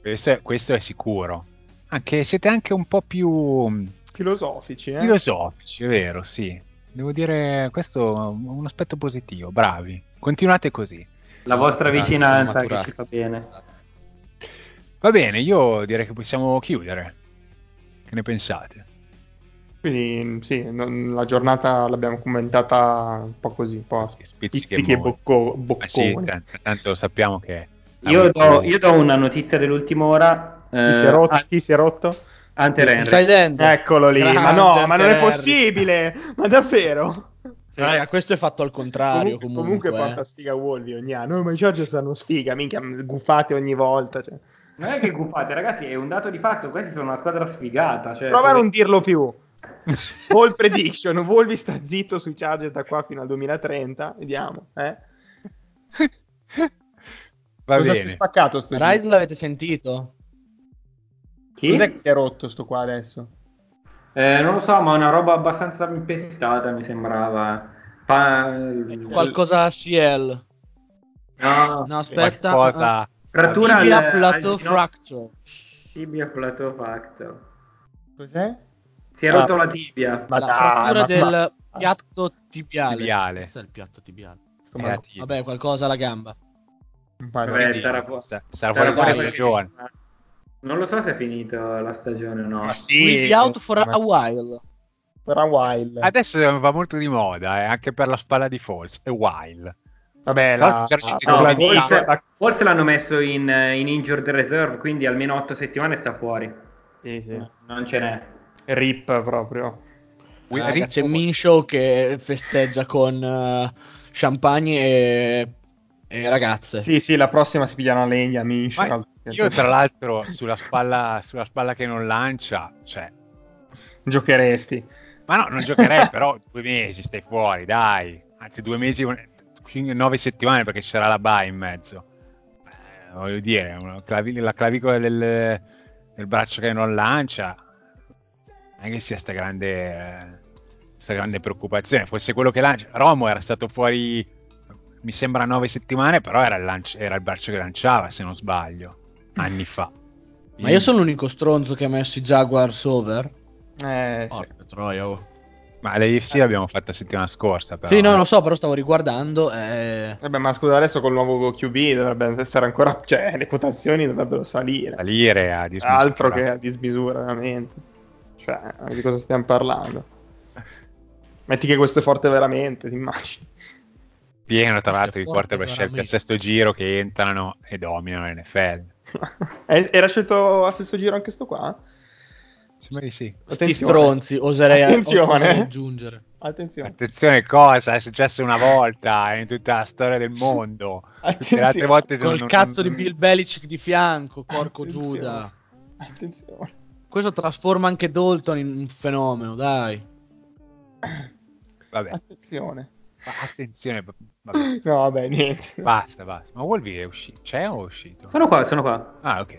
Questo è sicuro. Anche siete anche un po' più filosofici, eh? Filosofici, è vero, sì. Devo dire, questo è un aspetto positivo, bravi. Continuate così. La vostra vicinanza che ci fa bene. Va bene, io direi che possiamo chiudere. Che ne pensate? Quindi sì, la giornata l'abbiamo commentata un po' così, un po' spizzichi e bocconi. Sì, tanto sappiamo che... Io do una notizia dell'ultima ora. Chi si è rotto? Hunter Henry. Eccolo lì, ma non è possibile, ma davvero? Raga, questo è fatto al contrario. Comunque porta sfiga Wolvi ogni anno, ma i Chargers sanno sfiga, minchia, guffate ogni volta, cioè. Non è che guffate, ragazzi, è un dato di fatto. Questi sono una squadra sfigata. Cioè, prova a non dirlo più. All prediction, Wolvi sta zitto sui Chargers da qua fino al 2030. Vediamo. Va cosa bene. Si è spaccato sto Ride, l'avete sentito? Chi? Cos'è che si è rotto sto qua adesso? Non lo so, ma è una roba abbastanza impestata, mi sembrava. Qualcosa CL. No, aspetta. Qualcosa... Frattura tibia plateau fracture. Tibia plateau fracture. Cos'è? Si è rotto la tibia. La frattura del piatto tibiale. Cos'è il piatto tibiale? Vabbè, qualcosa alla gamba. Vabbè, sarà fuori la stagione. Non lo so se è finita la stagione o no. Ma sì. We'll be out for a while. For a while. Adesso va molto di moda, anche per la spalla di Falls. A while. Vabbè, forse l'hanno messo in injured reserve, quindi almeno 8 settimane sta fuori. Sì. Non ce n'è. Rip proprio. Rip. C'è Minshew che festeggia con champagne e ragazze. Sì, sì, la prossima si pigliano a legna, amici. Io tra l'altro sulla spalla che non lancia, cioè... Giocheresti? Ma no, non giocherei, però 2 mesi stai fuori, dai. Anzi, 2 mesi, 9 settimane, perché ci sarà la bye in mezzo. Voglio dire, la clavicola del braccio che non lancia, non è che sia sta grande preoccupazione. Fosse quello che lancia. Romo era stato fuori, mi sembra, 9 settimane, però era il braccio che lanciava, se non sbaglio, anni fa. Ma io sono l'unico stronzo che ha messo i Jaguars over? Porca troia, oh. Ma l'AFC l'abbiamo fatta settimana scorsa, però. Sì, no, lo so, però stavo riguardando. Vabbè, ma scusa, adesso col nuovo QB dovrebbe essere ancora. Cioè, le quotazioni dovrebbero salire. Salire a dismisura. Altro che a dismisura, veramente. Cioè, di cosa stiamo parlando? Metti che questo è forte veramente, ti immagini? Pieno, tra l'altro, di quarterback scelte al sesto giro che entrano e dominano l'NFL. Era scelto al sesto giro anche sto qua? Sembra di sì. Sti stronzi, oserei aggiungere. Attenzione, cosa è successo una volta in tutta la storia del mondo? Tutte le altre volte col cazzo di Bill Belichick di fianco, porco Giuda. Attenzione. Questo trasforma anche Dalton in un fenomeno, dai. Vabbè. Attenzione. Vabbè. No, vabbè, niente. Basta. Ma Wolvie è uscito? C'è o è uscito? Sono qua. Ah, ok.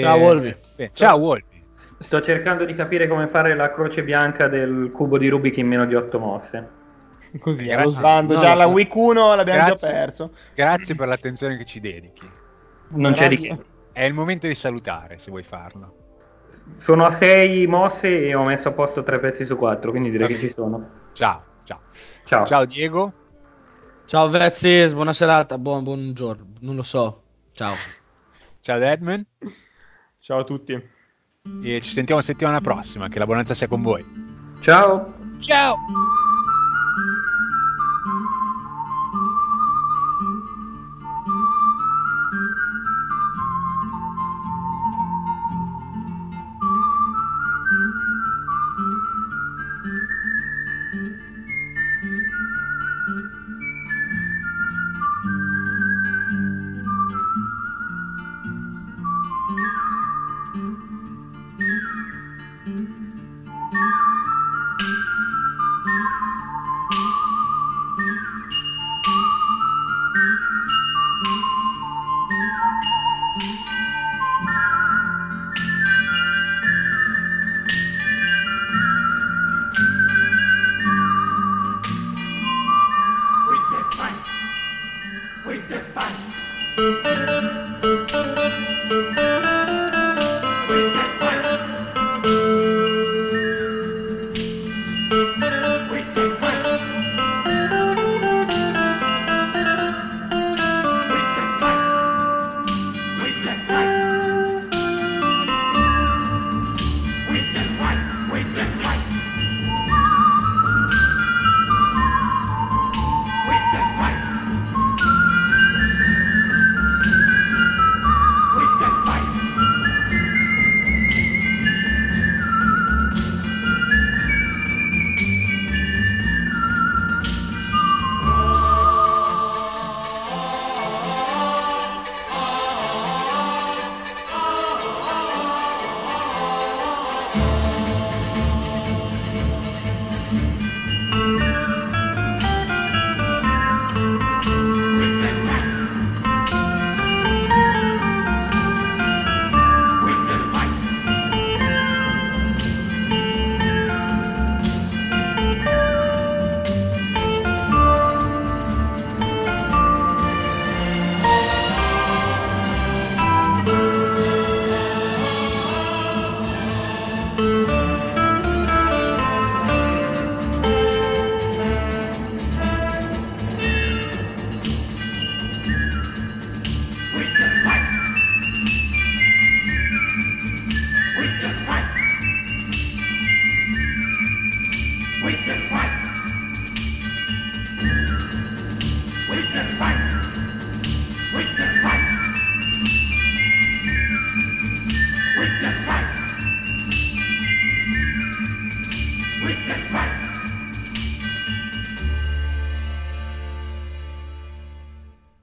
Ciao Wolvie. Ciao Wolvie. Sto cercando di capire come fare la croce bianca del cubo di Rubik in meno di 8 mosse. Così, allo sbando, no, già la Week 1 l'abbiamo già perso. Grazie per l'attenzione che ci dedichi. Non c'è di che. È il momento di salutare, se vuoi farlo. Sono a 6 mosse e ho messo a posto 3 pezzi su 4, quindi direi che ci sono. Ciao. Ciao Diego. Ciao Vezzis, buona serata, buongiorno, non lo so. Ciao Deadman. Ciao a tutti. E ci sentiamo settimana prossima, che la bonanza sia con voi. Ciao. We can fight.